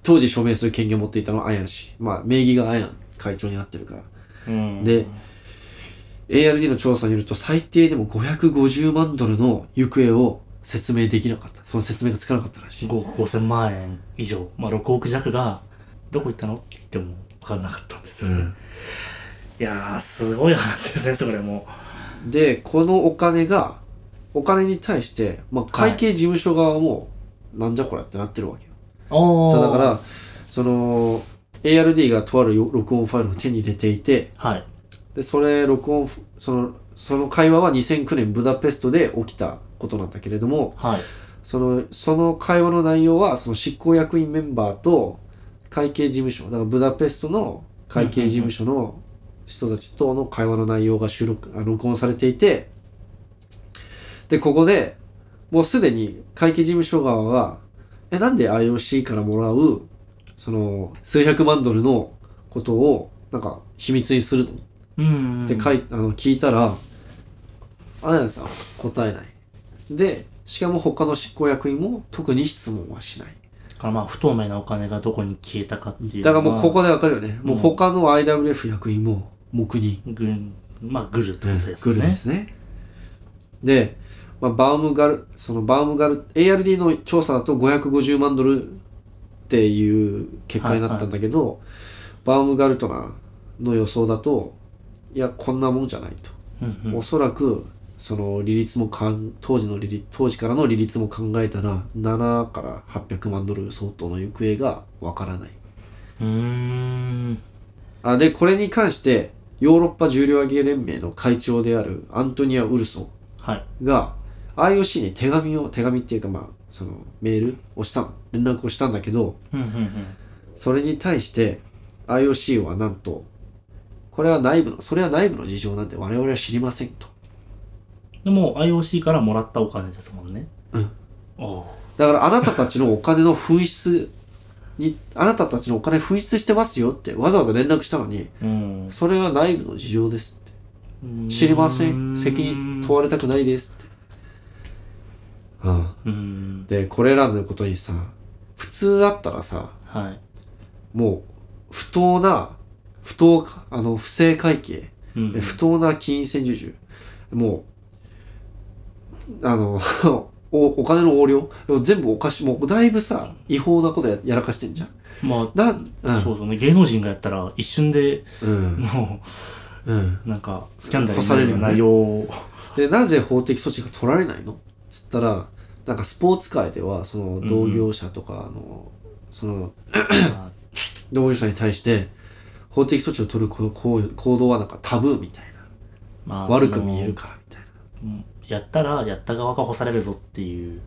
当時署名する権限を持っていたのはアヤン氏、まあ、名義がアヤン会長になってるから。うん、で エーアールディー の調査によると最低でもごひゃくごじゅうまんドルの行方を説明できなかった。その説明がつかなかったらしい。ごせんまんえん以上、まあ、ろくおく弱がどこ行ったのって言っても分かんなかったんですよね、うん、いやーすごい話ですねそれも。でこのお金がお金に対して、まあ、会計事務所側も、はい、なんじゃこれってなってるわけよ。そうだからその エーアールディー がとある録音ファイルを手に入れていて、はい、でそれ録音そのその会話はにせんきゅうねんブダペストで起きたことなんだけれども、はい、そのその会話の内容はその執行役員メンバーと会計事務所だからブダペストの会計事務所の人たちとの会話の内容が収録録音されていて、でここでもうすでに会計事務所側はえなんで アイオーシー からもらうその数百万ドルのことをなんか秘密にするの、うんうんうん、って書いあの聞いたらアヤンさん答えないで、しかも他の執行役員も特に質問はしない。だからまあ不透明なお金がどこに消えたかっていう。だからもうここでわかるよね、うん、もう他の アイダブリューエフ 役員も黙認グル、まあグルってことですね、グルですね。で、まあ、バームガルそのバームガル エーアールディー の調査だとごひゃくごじゅうまんドルっていう結果になったんだけど、はいはい、バームガルトナの予想だといやこんなもんじゃないと、うんうん、おそらくその利率もか当時の利率当時からの利率も考えたらななからはっぴゃくまんドル相当の行方がわからない。うーん。あでこれに関してヨーロッパ重量挙げ連盟の会長であるアントニア・ウルソンが アイオーシー に手紙を手紙っていうかまあそのメールをした連絡をしたんだけど、うんうんうん、それに対して アイオーシー はなんとこれは内部のそれは内部の事情なんで我々は知りませんと。でも アイオーシー からもらったお金ですもんね。うん。おだからあなたたちのお金の紛失にあなたたちのお金紛失してますよってわざわざ連絡したのに、うん、それは内部の事情ですって。うん知りません。責任問われたくないですって。ああうん。でこれらのことにさ、普通だったらさ、はい、もう不当な不当あの不正会計、うん、不当な金銭授受もうあのお、お金の横領全部おかしもうだいぶさ違法なことや、やらかしてんじゃん。まあだ、うん、そうだね芸能人がやったら一瞬で、うん、もう、うん、なんかスキャンダルになるような内容を、ね、でなぜ法的措置が取られないのっつったらなんかスポーツ界ではその同業者とか、うん、あのその同業者に対して法的措置を取るこの行動はなんかタブーみたいな、まあ、悪く見えるからみたいな。うんやったらやった側が干されるぞっていう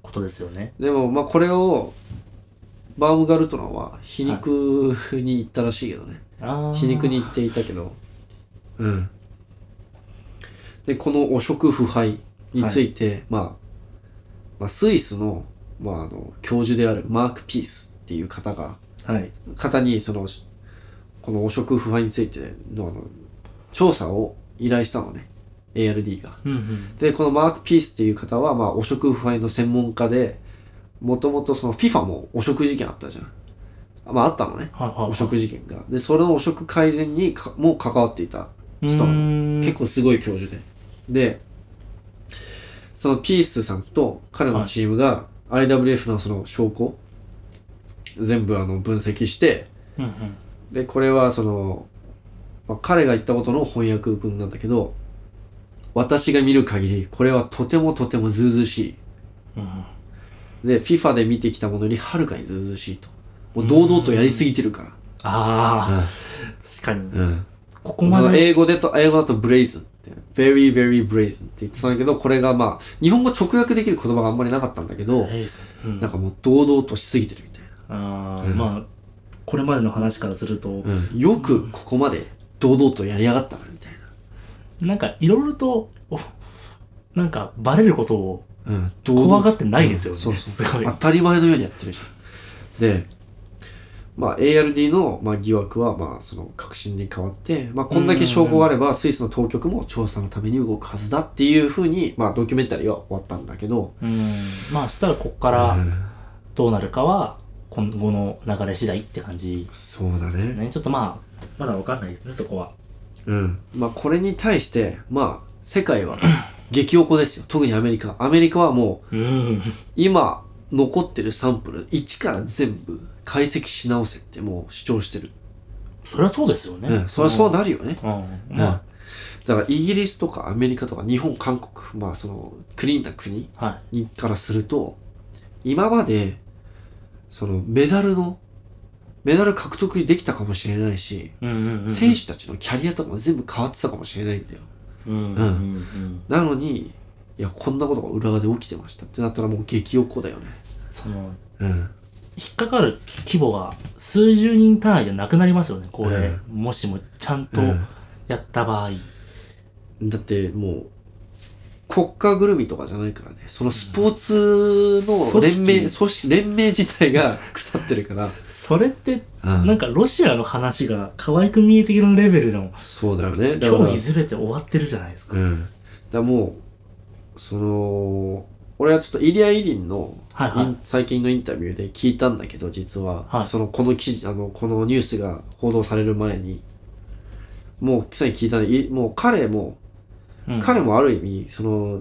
ことですよね、うん、でもまあこれをバームガルトナは皮肉に言ったらしいけどね、はい、皮肉に言っていたけどうんでこの汚職腐敗について、はいまあ、まあスイスの、まあ、あの教授であるマーク・ピースっていう方が、はい、方にそのこの汚職腐敗について の, あの調査を依頼したのねエーアールディー が、うんうん、でこのマーク・ピースっていう方は、まあ、汚職腐敗の専門家でもともと FIFA も汚職事件あったじゃんまああったのね、はいはいはい、汚職事件がでそれの汚職改善にかも関わっていた人結構すごい教授ででそのピースさんと彼のチームが アイダブリューエフ のその証拠、はい、全部あの分析して、うんうん、でこれはその、まあ、彼が言ったことの翻訳文なんだけど私が見る限りこれはとてもとてもずうずうしい、うん、で FIFA で見てきたものよりはるかにずうずしいと、もう堂々とやりすぎてるから。ああ、確かに、うん、ここまで英語でと英語だとブレイズンって very very brazen って言ってたんだけど、これがまあ日本語直訳できる言葉があんまりなかったんだけど、うん、なんかもう堂々としすぎてるみたいな。あ、うん、まあこれまでの話からすると、うん、よくここまで堂々とやりやがったなみたいな。なんかいろいろとなんかバレることを怖がってないですよね、うん、そうそうすごい当たり前のようにやってるじゃん。でまあ、エーアールディー の、まあ、疑惑は、まあ、その確信に変わって、まあ、こんだけ証拠があればスイスの当局も調査のために動くはずだっていうふうに、まあ、ドキュメンタリーは終わったんだけど、うん、まあそしたらこっからどうなるかは今後の流れ次第って感じですね。そうだね、ちょっとまあまだ分かんないですねそこは。うん、まあ、これに対して、まあ、世界は激おこですよ。特にアメリカアメリカはもう、うん、今残ってるサンプルいちから全部解析し直せってもう主張してる。そりゃそうですよね、うん、そりゃそうなるよね、うんうん、まあ、だからイギリスとかアメリカとか日本韓国、まあそのクリーンな国にからすると、はい、今までそのメダルのメダル獲得できたかもしれないし、うんうんうん、選手たちのキャリアとかも全部変わってたかもしれないんだよ、うんうんうん、なのにいやこんなことが裏側で起きてましたってなったらもう激おこだよね。その、うん、引っかかる規模が数十人単位じゃなくなりますよねこれ、うん、もしもちゃんとやった場合、うん、だってもう国家ぐるみとかじゃないからね。そのスポーツの連盟、うん、組織、組織連盟自体が腐ってるからそれって、うん、なんかロシアの話が可愛く見えてくるレベルの、そうだよね、だから競技全て終わってるじゃないですか、うん、だからもうその俺はちょっとイリア・イリンの、はいはい、最近のインタビューで聞いたんだけど、実は、はい、そのこの記事あのこのニュースが報道される前にもう記者に聞いたね。もう彼も、うん、彼もある意味その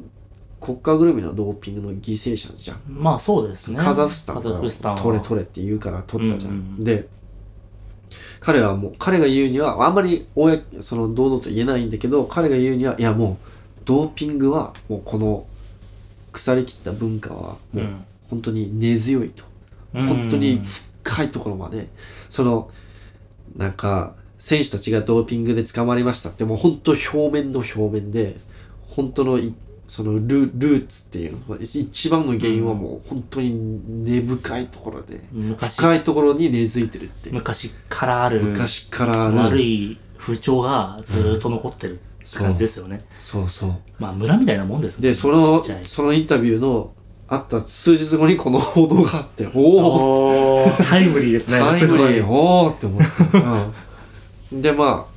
国家ぐるみのドーピングの犠牲者じゃん。まあそうですね。カザフスタンから取れ取れって言うから取ったじゃん、うんうん、で彼はもう彼が言うにはあんまりその堂々と言えないんだけど、彼が言うにはいやもうドーピングはもうこの腐りきった文化はもう本当に根強いと、うん、本当に深いところまで、そのなんか選手たちがドーピングで捕まりましたってもう本当表面の表面で本当のその ル, ルーツっていうの一番の原因はもう本当に根深いところで、深いところに根付いてるって、昔からある昔からある悪い風潮がずっと残ってる、うん、感じですよね。そうそうそう。まあ村みたいなもんですね。でそのそのインタビューのあった数日後にこの報道があって、おおタイムリーですね。タイムリーおおって思った、うん、でま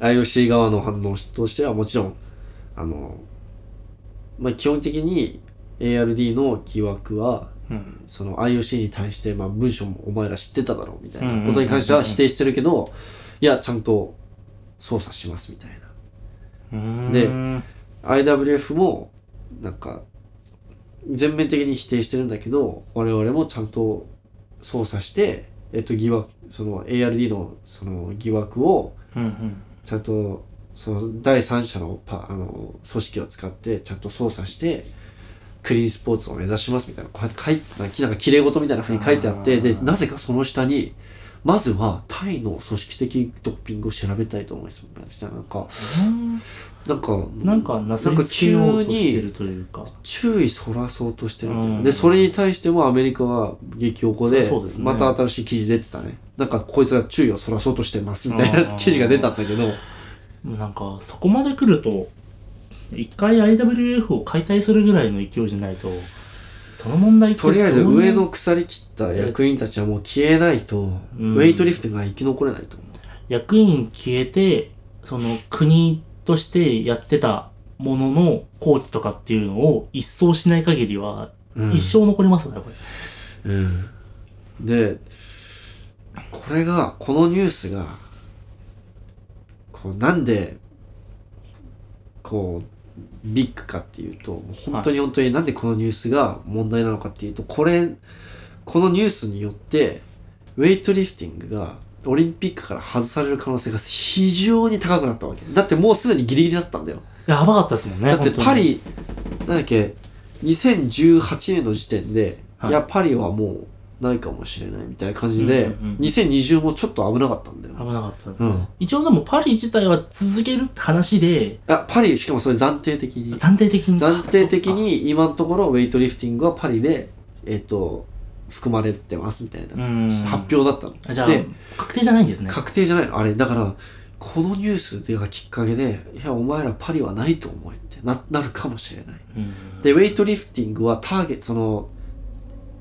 あ アイオーシー 側の反応としてはもちろんあのまあ基本的に エーアールディー の疑惑は、うん、その アイオーシー に対してまあ文章もお前ら知ってただろうみたいなことに関しては否定してるけど、うんうんうんうん、いやちゃんと捜査しますみたいな。で アイダブリューエフ もなんか全面的に否定してるんだけど、我々もちゃんと捜査して、えっと、疑惑その エーアールディー の, その疑惑をちゃんとその第三者 の, パあの組織を使ってちゃんと捜査してクリーンスポーツを目指しますみたいな、こうやって書いてなんかきれい事みたいな風に書いてあって、でなぜかその下にまずはタイの組織的ドッピングを調べたいと思いますみたいな、なんかなんかなんかなさりつけようとしてるというか、注意そらそうとしてるみたいな。でそれに対してもアメリカは激おこで、また新しい記事出てたね。なんかこいつが注意をそらそうとしてますみたいな記事が出たんだけど、なんかそこまで来ると一回 アイダブリューエフ を解体するぐらいの勢いじゃないと。その問題とりあえず上の腐りきった役員たちはもう消えないと、うん、ウェイトリフトが生き残れないと思う。役員消えてその国としてやってたもののコーチとかっていうのを一掃しない限りは一生残りますよね、うん、これ、うん、でこれがこのニュースがこうなんでこうビッグかっていうと、本当に本当になんでこのニュースが問題なのかっていうと、これこのニュースによってウェイトリフティングがオリンピックから外される可能性が非常に高くなったわけだって。もうすでにギリギリだったんだよ。やばかったですもんね。だってパリなんだっけにせんじゅうはちねんの時点ではい、いやパリはもうないかもしれないみたいな感じで、うんうんうん、にせんにじゅうもちょっと危なかったんだよ。危なかったですね、うん、一応でもパリ自体は続ける話で、あ、パリしかもそれ暫定的に暫定的に暫定的に今のところウェイトリフティングはパリでえっと含まれてますみたいな発表だったの。あ、じゃあで確定じゃないんですね。確定じゃないのあれだから、このニュースがきっかけでいやお前らパリはないと思えって な, なるかもしれない、うん、でウェイトリフティングはターゲットその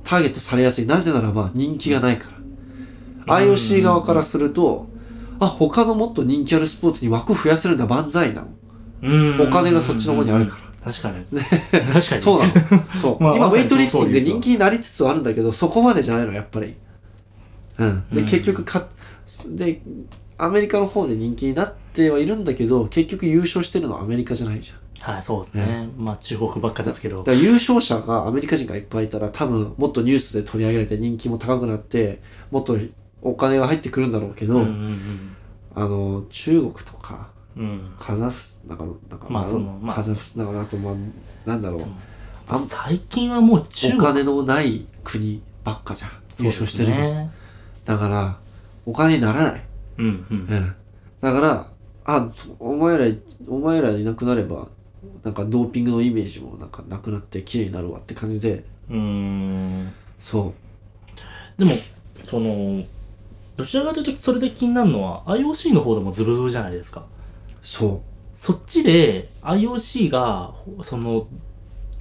ターゲットされやすい。なぜならば人気がないから、うん、アイオーシー 側からすると、うん、あ、他のもっと人気あるスポーツに枠増やせるんだ万歳なの、うん、お金がそっちの方にあるから。確かに確かにそうなのそう、まあ、今ウェイトリフティングで人気になりつつあるんだけど、そこまでじゃないのやっぱり、うん、で、うん、結局かでアメリカの方で人気になってはいるんだけど、結局優勝してるのはアメリカじゃないじゃん。はい、そうですね、ね、まあ中国ばっかですけど、だから優勝者がアメリカ人がいっぱいいたら多分もっとニュースで取り上げられて人気も高くなってもっとお金が入ってくるんだろうけど、うんうんうん、あの中国とか、うん、カザフスなんかなんか、まあそのまあ、カザフスなんかあと、まあ、なんだろう、最近はもう中国お金のない国ばっかじゃん、優勝してる、ね、だからお金にならない、うんうんうん、だからあお前らお前らいなくなればなんかドーピングのイメージもなんかなくなって綺麗になるわって感じで、うーん、そうでもそのどちらかというとそれで気になるのは アイオーシー の方でもズブズブじゃないですか。そうそっちで アイオーシー がその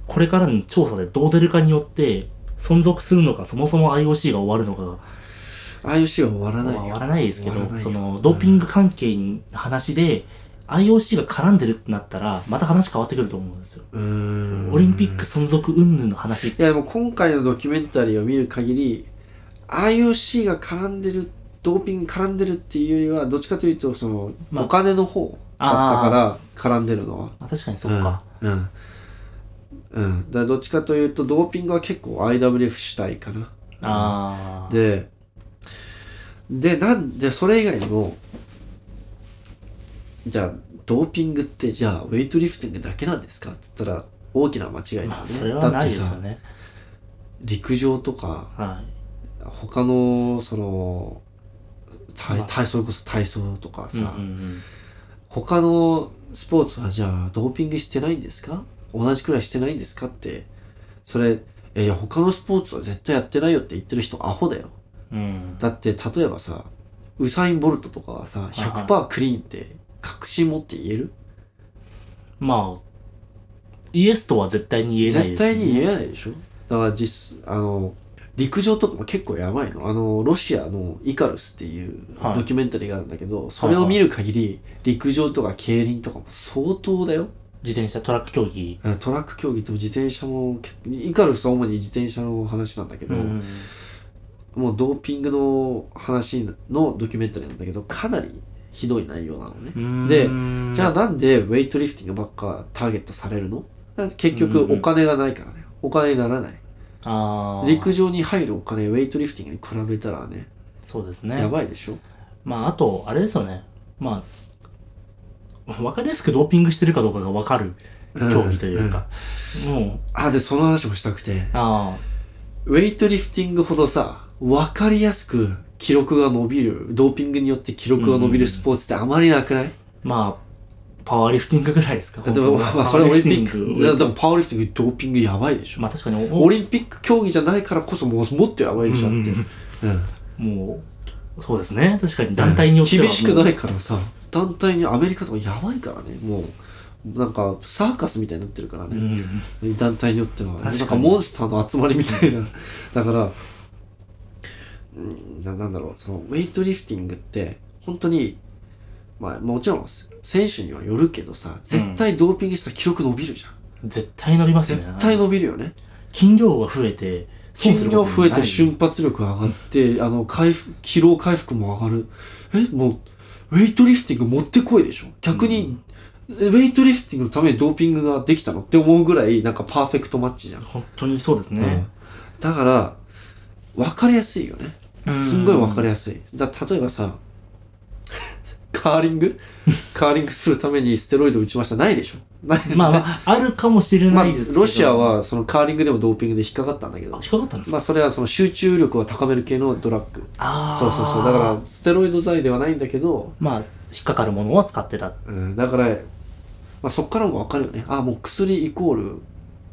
これからの調査でどう出るかによって存続するのか、そもそも アイオーシー が終わるのかが、アイオーシー は終わらないよ。終わらないですけど、そのドーピング関係の話で アイオーシー が絡んでるってなったらまた話変わってくると思うんですよ。うーん、オリンピック存続云々の話。いやでも今回のドキュメンタリーを見る限り アイオーシー が絡んでる、ドーピングに絡んでるっていうよりはどっちかというとその、まあ、お金の方だったから絡んでるのは、まあ、確かにそうか、うんうんうん、だからどっちかというとドーピングは結構 アイダブリューエフ 主体かな。あ、うん、ででなんでそれ以外にもじゃあドーピングってじゃあウェイトリフティングだけなんですかっつったら大きな間違いなんですね。まあ、それはないですよね。だってさ陸上とか、はい、他のその体、まあ、それこそ体操とかさ、うんうんうん、他のスポーツはじゃあドーピングしてないんですか、同じくらいしてないんですかって、それいや他のスポーツは絶対やってないよって言ってる人アホだよ。うん、だって例えばさウサイン・ボルトとかはさ ひゃくパーセント クリーンって確信持って言える？まあイエスとは絶対に言えないですね。絶対に言えないでしょ。だから実あの陸上とかも結構やばいの。あのロシアのイカルスっていうドキュメンタリーがあるんだけど、はい、それを見る限り陸上とか競輪とかも相当だよ。自転車トラック競技、トラック競技と自転車もイカルスは主に自転車の話なんだけど、うんもうドーピングの話のドキュメンタリーなんだけどかなりひどい内容なのね。でじゃあなんでウェイトリフティングばっかターゲットされるの？結局お金がないからね。お金にならない。あ、陸上に入るお金ウェイトリフティングに比べたらね、そうですね、やばいでしょ。まああとあれですよね、まあ分かりやすくドーピングしてるかどうかが分かる競技というか、うんうん、もうあでその話もしたくて、あウェイトリフティングほどさわかりやすく記録が伸びる、ドーピングによって記録が伸びるスポーツってあまりなくない？うん、まあパワーリフティングぐらいですか。でもまあそれオリンピック、でもパワーリフティング、ドーピングやばいでしょ。まあ確かにオリンピック競技じゃないからこそもうもっとやばいでしょって、うんうん。もうそうですね。確かに団体によっては厳しくないからさ、団体にアメリカとかやばいからね。もうなんかサーカスみたいになってるからね。うん、団体によってはなんかモンスターの集まりみたいなだから。な, なんだろうそのウェイトリフティングって本当にまあもちろん選手にはよるけどさ、絶対ドーピングしたら記録伸びるじゃん、うん、絶対伸びますよね。絶対伸びるよね。筋量が増えて筋量増えて瞬発力が上がってあの回復疲労回復も上がる。えもうウェイトリフティング持ってこいでしょ逆に、うん、ウェイトリフティングのためにドーピングができたのって思うぐらいなんかパーフェクトマッチじゃん。本当にそうですね、うん、だから分かりやすいよね。すんごい分かりやすい。だ例えばさカーリングカーリングするためにステロイド打ちましたないでしょ。まあ、まあ、あるかもしれないですけど、まあ、ロシアはそのカーリングでもドーピングで引っかかったんだけど、引っかかったんですか。まあ、それはその集中力を高める系のドラッグ。あ、そうそうそう、だからステロイド剤ではないんだけど、まあ引っかかるものを使ってた、うん、だから、まあ、そっからも分かるよね。あ、もう薬イコール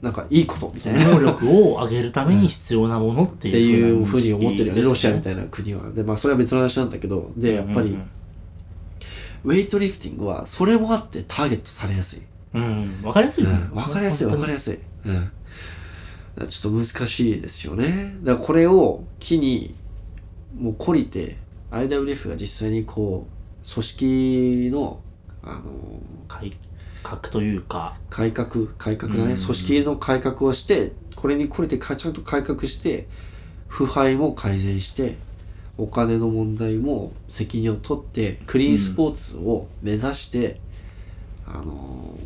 なんかいいことみたいな、能力を上げるために必要なものっていうふうに思ってるよね、ロシアみたいな国は。で、まあそれは別の話なんだけど、でやっぱり、うんうんうん、ウェイトリフティングはそれもあってターゲットされやすい。うん、分かりやすいですね、うん、分かりやすい分かりやすい、うん、ちょっと難しいですよね。だからこれを機にもう懲りて アイダブリューエフ が実際にこう組織の、あの改革というか改革改革だね、うんうん、組織の改革をして、これに懲りてちゃんと改革して、腐敗も改善して、お金の問題も責任を取って、クリーンスポーツを目指して、うん、あの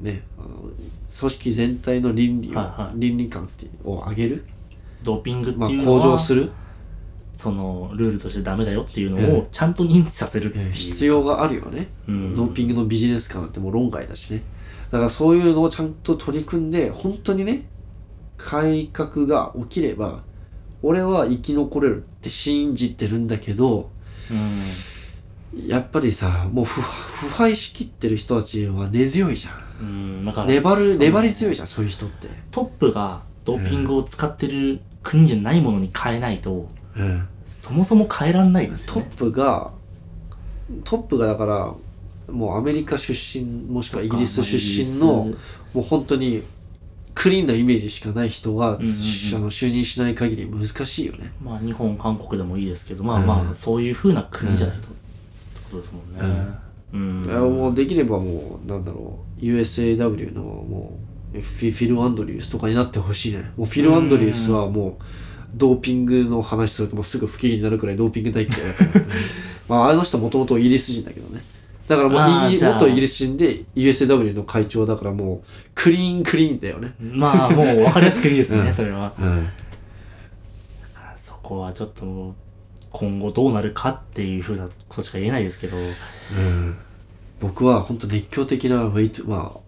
ね、あの組織全体の倫理を、はいはい、倫理観ってを上げる、ドーピングっていうのは、まあ、向上する、そのルールとしてダメだよっていうのをちゃんと認知させるっていう、えーえー、必要があるよね、うん、ドーピングのビジネス観なんてもう論外だしね。だからそういうのをちゃんと取り組んで、本当にね、改革が起きれば俺は生き残れるって信じてるんだけど、うん、やっぱりさ、もう腐敗しきってる人たちは根強いじゃん。うん、だから粘る、粘り強いじゃん、そういう人って。トップがドーピングを使ってる国じゃないものに変えないと、うん、そもそも変えらんないですよね。トップがトップがだからもうアメリカ出身、もしくはイギリス出身の、もう本当にクリーンなイメージしかない人が、うんうんうん、あの就任しない限り難しいよね。まあ日本、韓国でもいいですけど、まあまあそういう風な国じゃないと、うん、ってことですもんね、うんうん、もうできればもうなんだろう、 ユーエスエーダブリュー のもう フ, フィル・アンドリュースとかになってほしいね。もうフィル・アンドリュースはもうドーピングの話するともうすぐ不機嫌になるくらいドーピング大嫌いだから、ね、まああの人もともとイギリス人だけどね。だからもうイギ元イギリス人で ユーエスエーダブリュー の会長だから、もうクリーンクリーンだよね。まあもう分かりやすくいいですね、うん、それは、うん、だからそこはちょっと今後どうなるかっていうふうなことしか言えないですけど、うん、僕は本当熱狂的なウェイト、まあ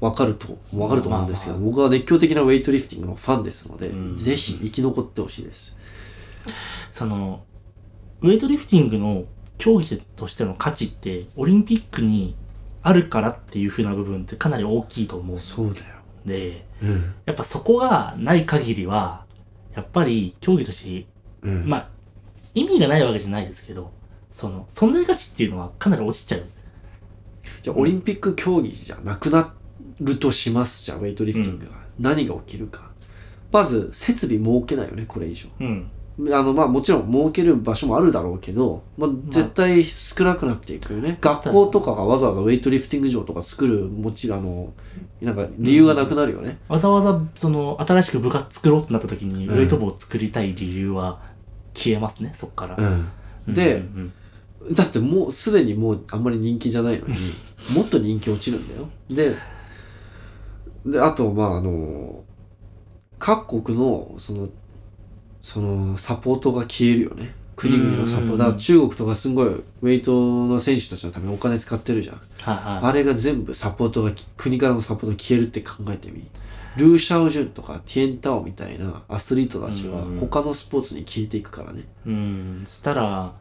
分かると分かると思うんですけど、まあまあ、僕は熱狂的なウェイトリフティングのファンですので、うん、ぜひ生き残ってほしいです。そのウェイトリフティングの競技としての価値ってオリンピックにあるからっていうふうな部分ってかなり大きいと思う。そうだよ。で、うん、やっぱそこがない限りはやっぱり競技として、うん、まあ意味がないわけじゃないですけど、その存在価値っていうのはかなり落ちちゃう。じゃあ、うん、オリンピック競技じゃなくなるとしますじゃあウェイトリフティングが、うん、何が起きるか。まず設備儲けないよね、これ以上、うん、あのまあもちろん儲ける場所もあるだろうけど、まあ、絶対少なくなっていくよね、まあ、学校とかがわざわざウェイトリフティング場とか作る、もちろんあのなんか理由がなくなるよね、うん、わざわざその新しく部活作ろうってなった時にウェイト部を作りたい理由は、うん、消えますね、そっから、うん、で、うんうん、だってもうすでにもうあんまり人気じゃないのにもっと人気落ちるんだよ。で、であとまああの各国のそのそのサポートが消えるよね、国々のサポートだ。中国とかすごいウェイトの選手たちのためにお金使ってるじゃん、はいはい、あれが全部サポートが、国からのサポートが消えるって考えてみ、ルーシャオジュンとかティエンタオみたいなアスリートたちは他のスポーツに消えていくからね。うん、うん、そしたら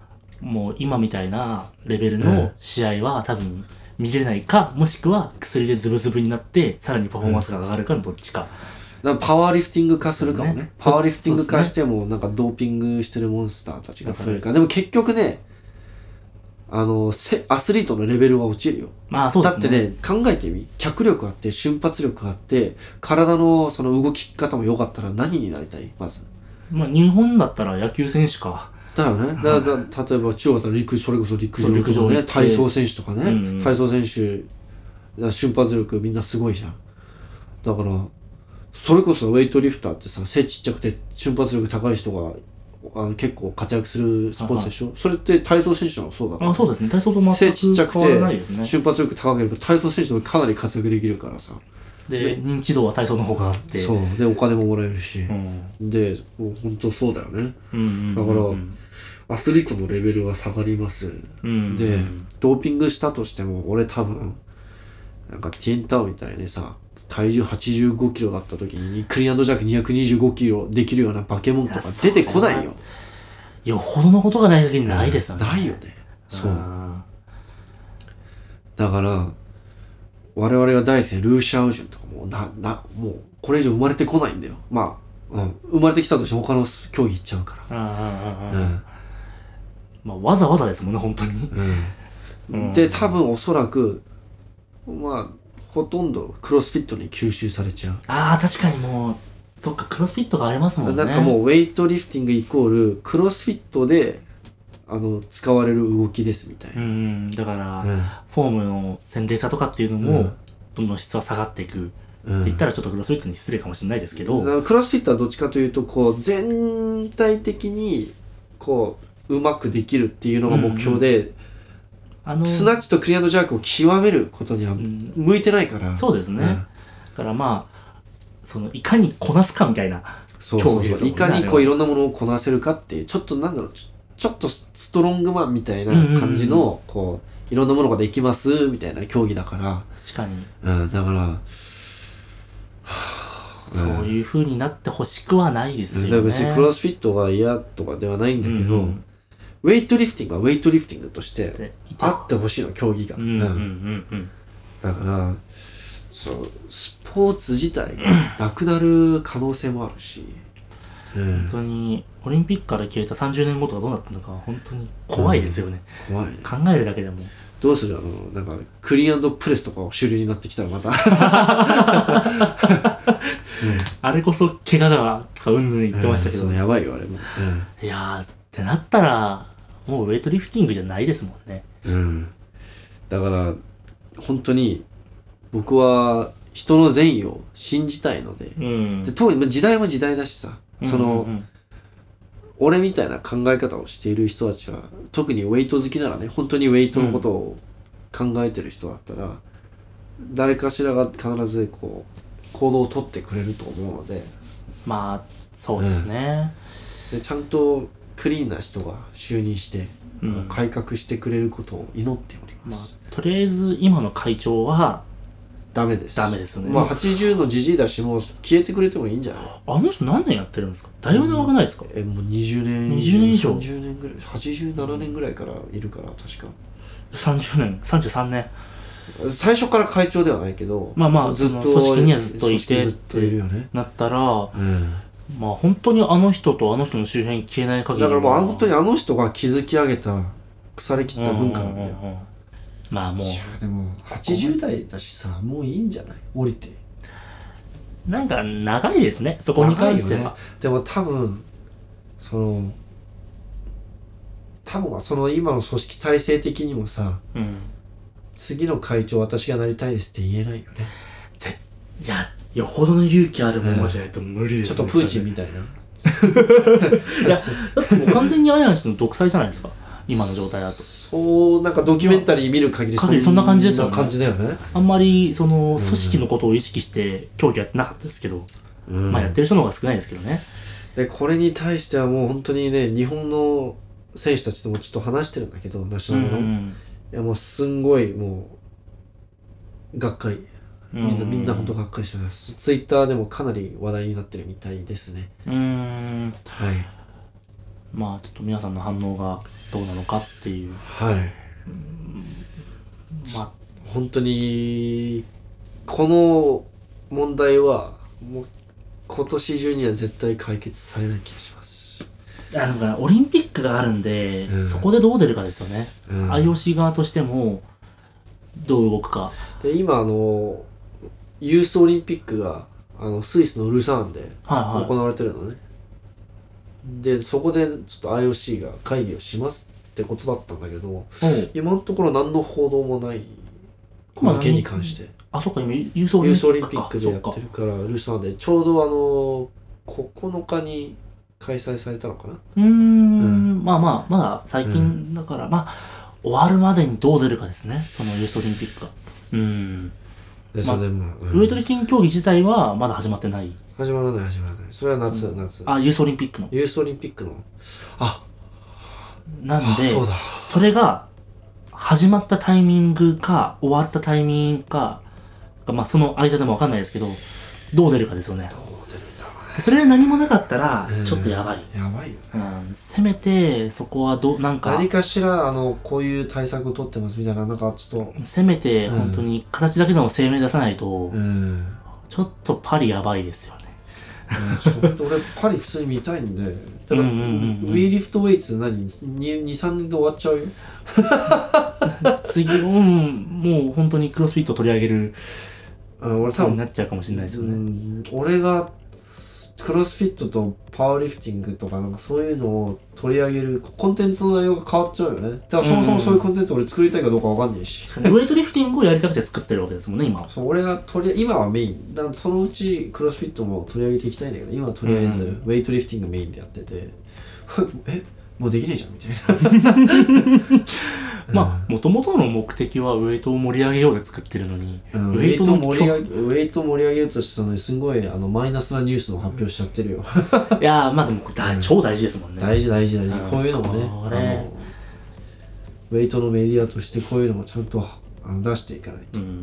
もう今みたいなレベルの試合は多分見れないか、うん、もしくは薬でズブズブになってさらにパフォーマンスが上がるかのどっちか。うん、パワーリフティング化するかもね。ね、パワーリフティング化してもなんかドーピングしてるモンスターたちが増えるから。でも結局ね、あのせアスリートのレベルは落ちるよ。まあそうですね、だってね、考えてみ、脚力あって瞬発力あって体のその動き方も良かったら何になりたい、まず、まあ、日本だったら野球選手かだよね。だだ例えば中国だったら陸、それこそ陸上とかね、陸上体操選手とかね、うんうん、体操選手瞬発力みんなすごいじゃん。だからそれこそウェイトリフターってさ、背ちっちゃくて瞬発力高い人があの結構活躍するスポーツでしょ。それって体操選手もそうだから。あ、そうですね。体操と全く変わらないですね。背ちっちゃくて瞬発力高ければ体操選手もかなり活躍できるからさ。で、認知度は体操の方があって。そう。で、お金ももらえるし。うん、で、本当そうだよね。うんうんうんうん、だからアスリートのレベルは下がります。うんうん、で、ドーピングしたとしても、俺多分、なんかティエンタオみたいにさ、体重はちじゅうごキロだった時にクリーン&ジャンクにひゃくにじゅうごキロできるような化け物とか出てこないよ。よほどのことがない時にないですよね、うん、ないよね。そうだから我々が大好きなルーシャオジュンとかもうななもうこれ以上生まれてこないんだよ。まあ、うん、生まれてきたとして他の競技行っちゃうから。ああ、うん、まあわざわざですもんね本当に、うんうん、で多分おそらくまあほとんどクロスフィットに吸収されちゃう。ああ確かにもうそっかクロスフィットがありますもんね。なんかもうウェイトリフティングイコールクロスフィットであの使われる動きですみたいな。うんだから、うん、フォームの洗練さとかっていうのも、うん、どんどん質は下がっていく、うん、って言ったらちょっとクロスフィットに失礼かもしれないですけど、うん、クロスフィットはどっちかというとこう全体的にこううまくできるっていうのが目標で、うんうん、あのスナッチとクリアンドジャークを極めることには向いてないから、うん、そうですね、うん、だからまあそのいかにこなすかみたいな競技ですもんね。そうそうそう、いかにこういろんなものをこなせるかっていうちょっとなんだろうちょっとストロングマンみたいな感じのこういろんなものができますみたいな競技だから。確かに、うん、だから、はあ、そういう風になってほしくはないですよね。だから別にクロスフィットが嫌とかではないんだけど、うんうん、ウェイトリフティングはウェイトリフティングとしてあってほしいの競技が、うんうんうんうん、だからそうスポーツ自体がなくなる可能性もあるし、うん、本当にオリンピックから消えたさんじゅうねんごとかどうなったのか本当に怖いですよね、うん、怖いね。考えるだけでもどうするあのなんかクリーン&プレスとか主流になってきたらまた、うん、あれこそ怪我だとかうんぬん言ってましたけど、うん、そのやばいよあれも、うん、いやってなったらもうウェイトリフティングじゃないですもんね、うん、だから本当に僕は人の善意を信じたいので、うん、で特に時代も時代だしさその、うんうんうん、俺みたいな考え方をしている人たちは特にウェイト好きならね本当にウェイトのことを考えてる人だったら、うん、誰かしらが必ずこう行動をとってくれると思うのでまあそうですね、うん、でちゃんとクリーンな人が就任して、うん、改革してくれることを祈っております、まあ、とりあえず今の会長はダメです。ダメですね。まあはちじゅうのじじいだしもう消えてくれてもいいんじゃない？あの人何年やってるんですか？だいぶ長くないですか？えもうにじゅうねんにじゅうねん以上さんじゅうねんぐらいはちじゅうななねんぐらいからいるから確かさんじゅうねんさんじゅうさんねん最初から会長ではないけどまあまあずっと組織にはずっといてってなったら、うん、まあ本当にあの人とあの人の周辺消えない限りだからもう本当にあの人が築き上げた腐れ切った文化なんだよ、うんうんうんうんまあもういやでもはちじゅう代だしさもういいんじゃない降りてなんか長いですねそこに関しては、ね、でも多分その多分はその今の組織体制的にもさ、うん、次の会長私がなりたいですって言えないよね。いやよほどの勇気あるものじゃないと無理ですね、うん、ちょっとプーチンみたいな。いやだってもう完全にアイアン氏の独裁じゃないですか今の状態だと。そうなんかドキュメンタリー見る限りそんな、そんな感じですよね。感じだよね。あんまりその組織のことを意識して競技やってなかったですけど、うん、まあやってる人の方が少ないですけどね。でこれに対してはもう本当にね日本の選手たちともちょっと話してるんだけどナショナルの、うんうん、いやもうすんごいもうがっかりみんな、うんうん、みんな本当がっかりしてます。ツイッターでもかなり話題になってるみたいですね。うーんはい。まあちょっと皆さんの反応がどうなのかっていうはい、うん、まあ本当にこの問題はもう今年中には絶対解決されない気がします。あのかオリンピックがあるんで、うん、そこでどう出るかですよね、うん、アイオーシー 側としてもどう動くかで今あのユースオリンピックがあのスイスのルサーンで行われてるのね、はいはいで、そこでちょっと アイオーシー が会議をしますってことだったんだけど今のところ何の報道もないこの件に関して。あ、そっか今ユースオリンピックでやってるからルースなんでちょうどあのここのかに開催されたのかな。うーん、うん、まあまあまだ最近だから、うん、まあ終わるまでにどう出るかですねそのユースオリンピックが。うーんでまあ、それでも、うん、ウェイトリフティング競技自体はまだ始まってない始まらない始まらないそれは夏夏あユースオリンピックのユースオリンピックのあなんで そ, それが始まったタイミングか終わったタイミングかまあその間でも分かんないですけど、どう出るかですよね。どう出るんだろうね。それで何もなかったらちょっとやばい、えー、やばいよね、うん、せめてそこはどなんか何かしらあのこういう対策を取ってますみたいな、なんかちょっとせめて本当に形だけでも声明出さないと、うん、ちょっとパリやばいですよね。ちょっと俺パリ普通に見たいんで。ただ、うんうんうんうん、We Lift Weights 何 にさんねんで終わっちゃうよ。次、うん、もう本当にクロスフィット取り上げる俺多分になっちゃうかもしれないですよね。うん、俺がクロスフィットとパワーリフティングとかなんかそういうのを取り上げるコンテンツの内容が変わっちゃうよね。だからそもそもそういうコンテンツ俺作りたいかどうかわかんないし、うんうん、ウェイトリフティングをやりたくて作ってるわけですもんね今。そう、俺が取り今はメインだから、そのうちクロスフィットも取り上げていきたいんだけど、今はとりあえずウェイトリフティングメインでやってて、うん、えもうできねえじゃんみたいな。まあ、もともとの目的はウェイトを盛り上げようで作ってるのに、うん、ウェイトの盛り上げ、ウェイトを盛り上げようとしてたのに、すごいあのマイナスなニュースの発表しちゃってるよ。いやー、まあでもこれだ、うん、超大事ですもんね。大事大事大事、こういうのもね、あのウェイトのメディアとしてこういうのもちゃんと出していかないと、うん、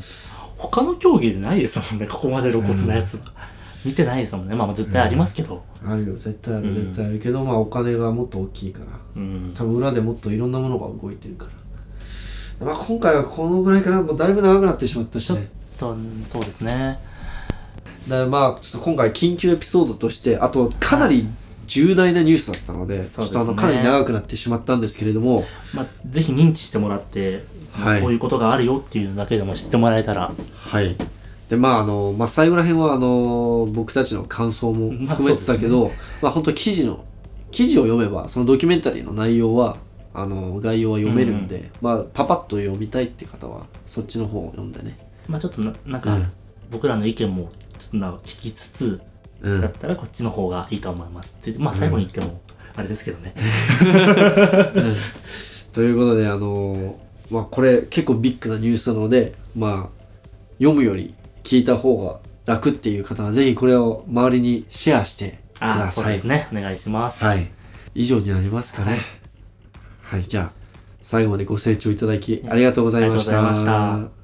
他の競技でないですもんね、ここまで露骨なやつは、うん、見てないですもんね。まあ絶対ありますけど、うん、あるよ、絶対ある、絶対あるけど、まあお金がもっと大きいから、うん、多分裏でもっといろんなものが動いてるから、まあ、今回はこのぐらいかな。もうだいぶ長くなってしまったしね。ちょっとそうですね。だからまあちょっと今回緊急エピソードとして、あとかなり重大なニュースだったので、はい、ちょっとあのかなり長くなってしまったんですけれども、ね、まあ、ぜひ認知してもらって、はい、こういうことがあるよっていうだけでも知ってもらえたら、はい。でまああのまあ最後ら辺はあの僕たちの感想も含めてたけど、まあ、ね、まあ、本当記事の記事を読めばそのドキュメンタリーの内容は。あの概要は読めるんで、うんうん、まあ、パパッと読みたいって方はそっちの方を読んでね、まあ、ちょっと な, なんか、うん、僕らの意見もちょっとな聞きつつ、うん、だったらこっちの方がいいと思いますって、まあ、最後に言ってもあれですけどね、うんうん、ということで、あの、まあ、これ結構ビッグなニュースなので、まあ、読むより聞いた方が楽っていう方はぜひこれを周りにシェアしてください。あ、そうですね、お願いします、はい、以上になりますかね、はいはい、じゃあ最後までご清聴いただきありがとうございました。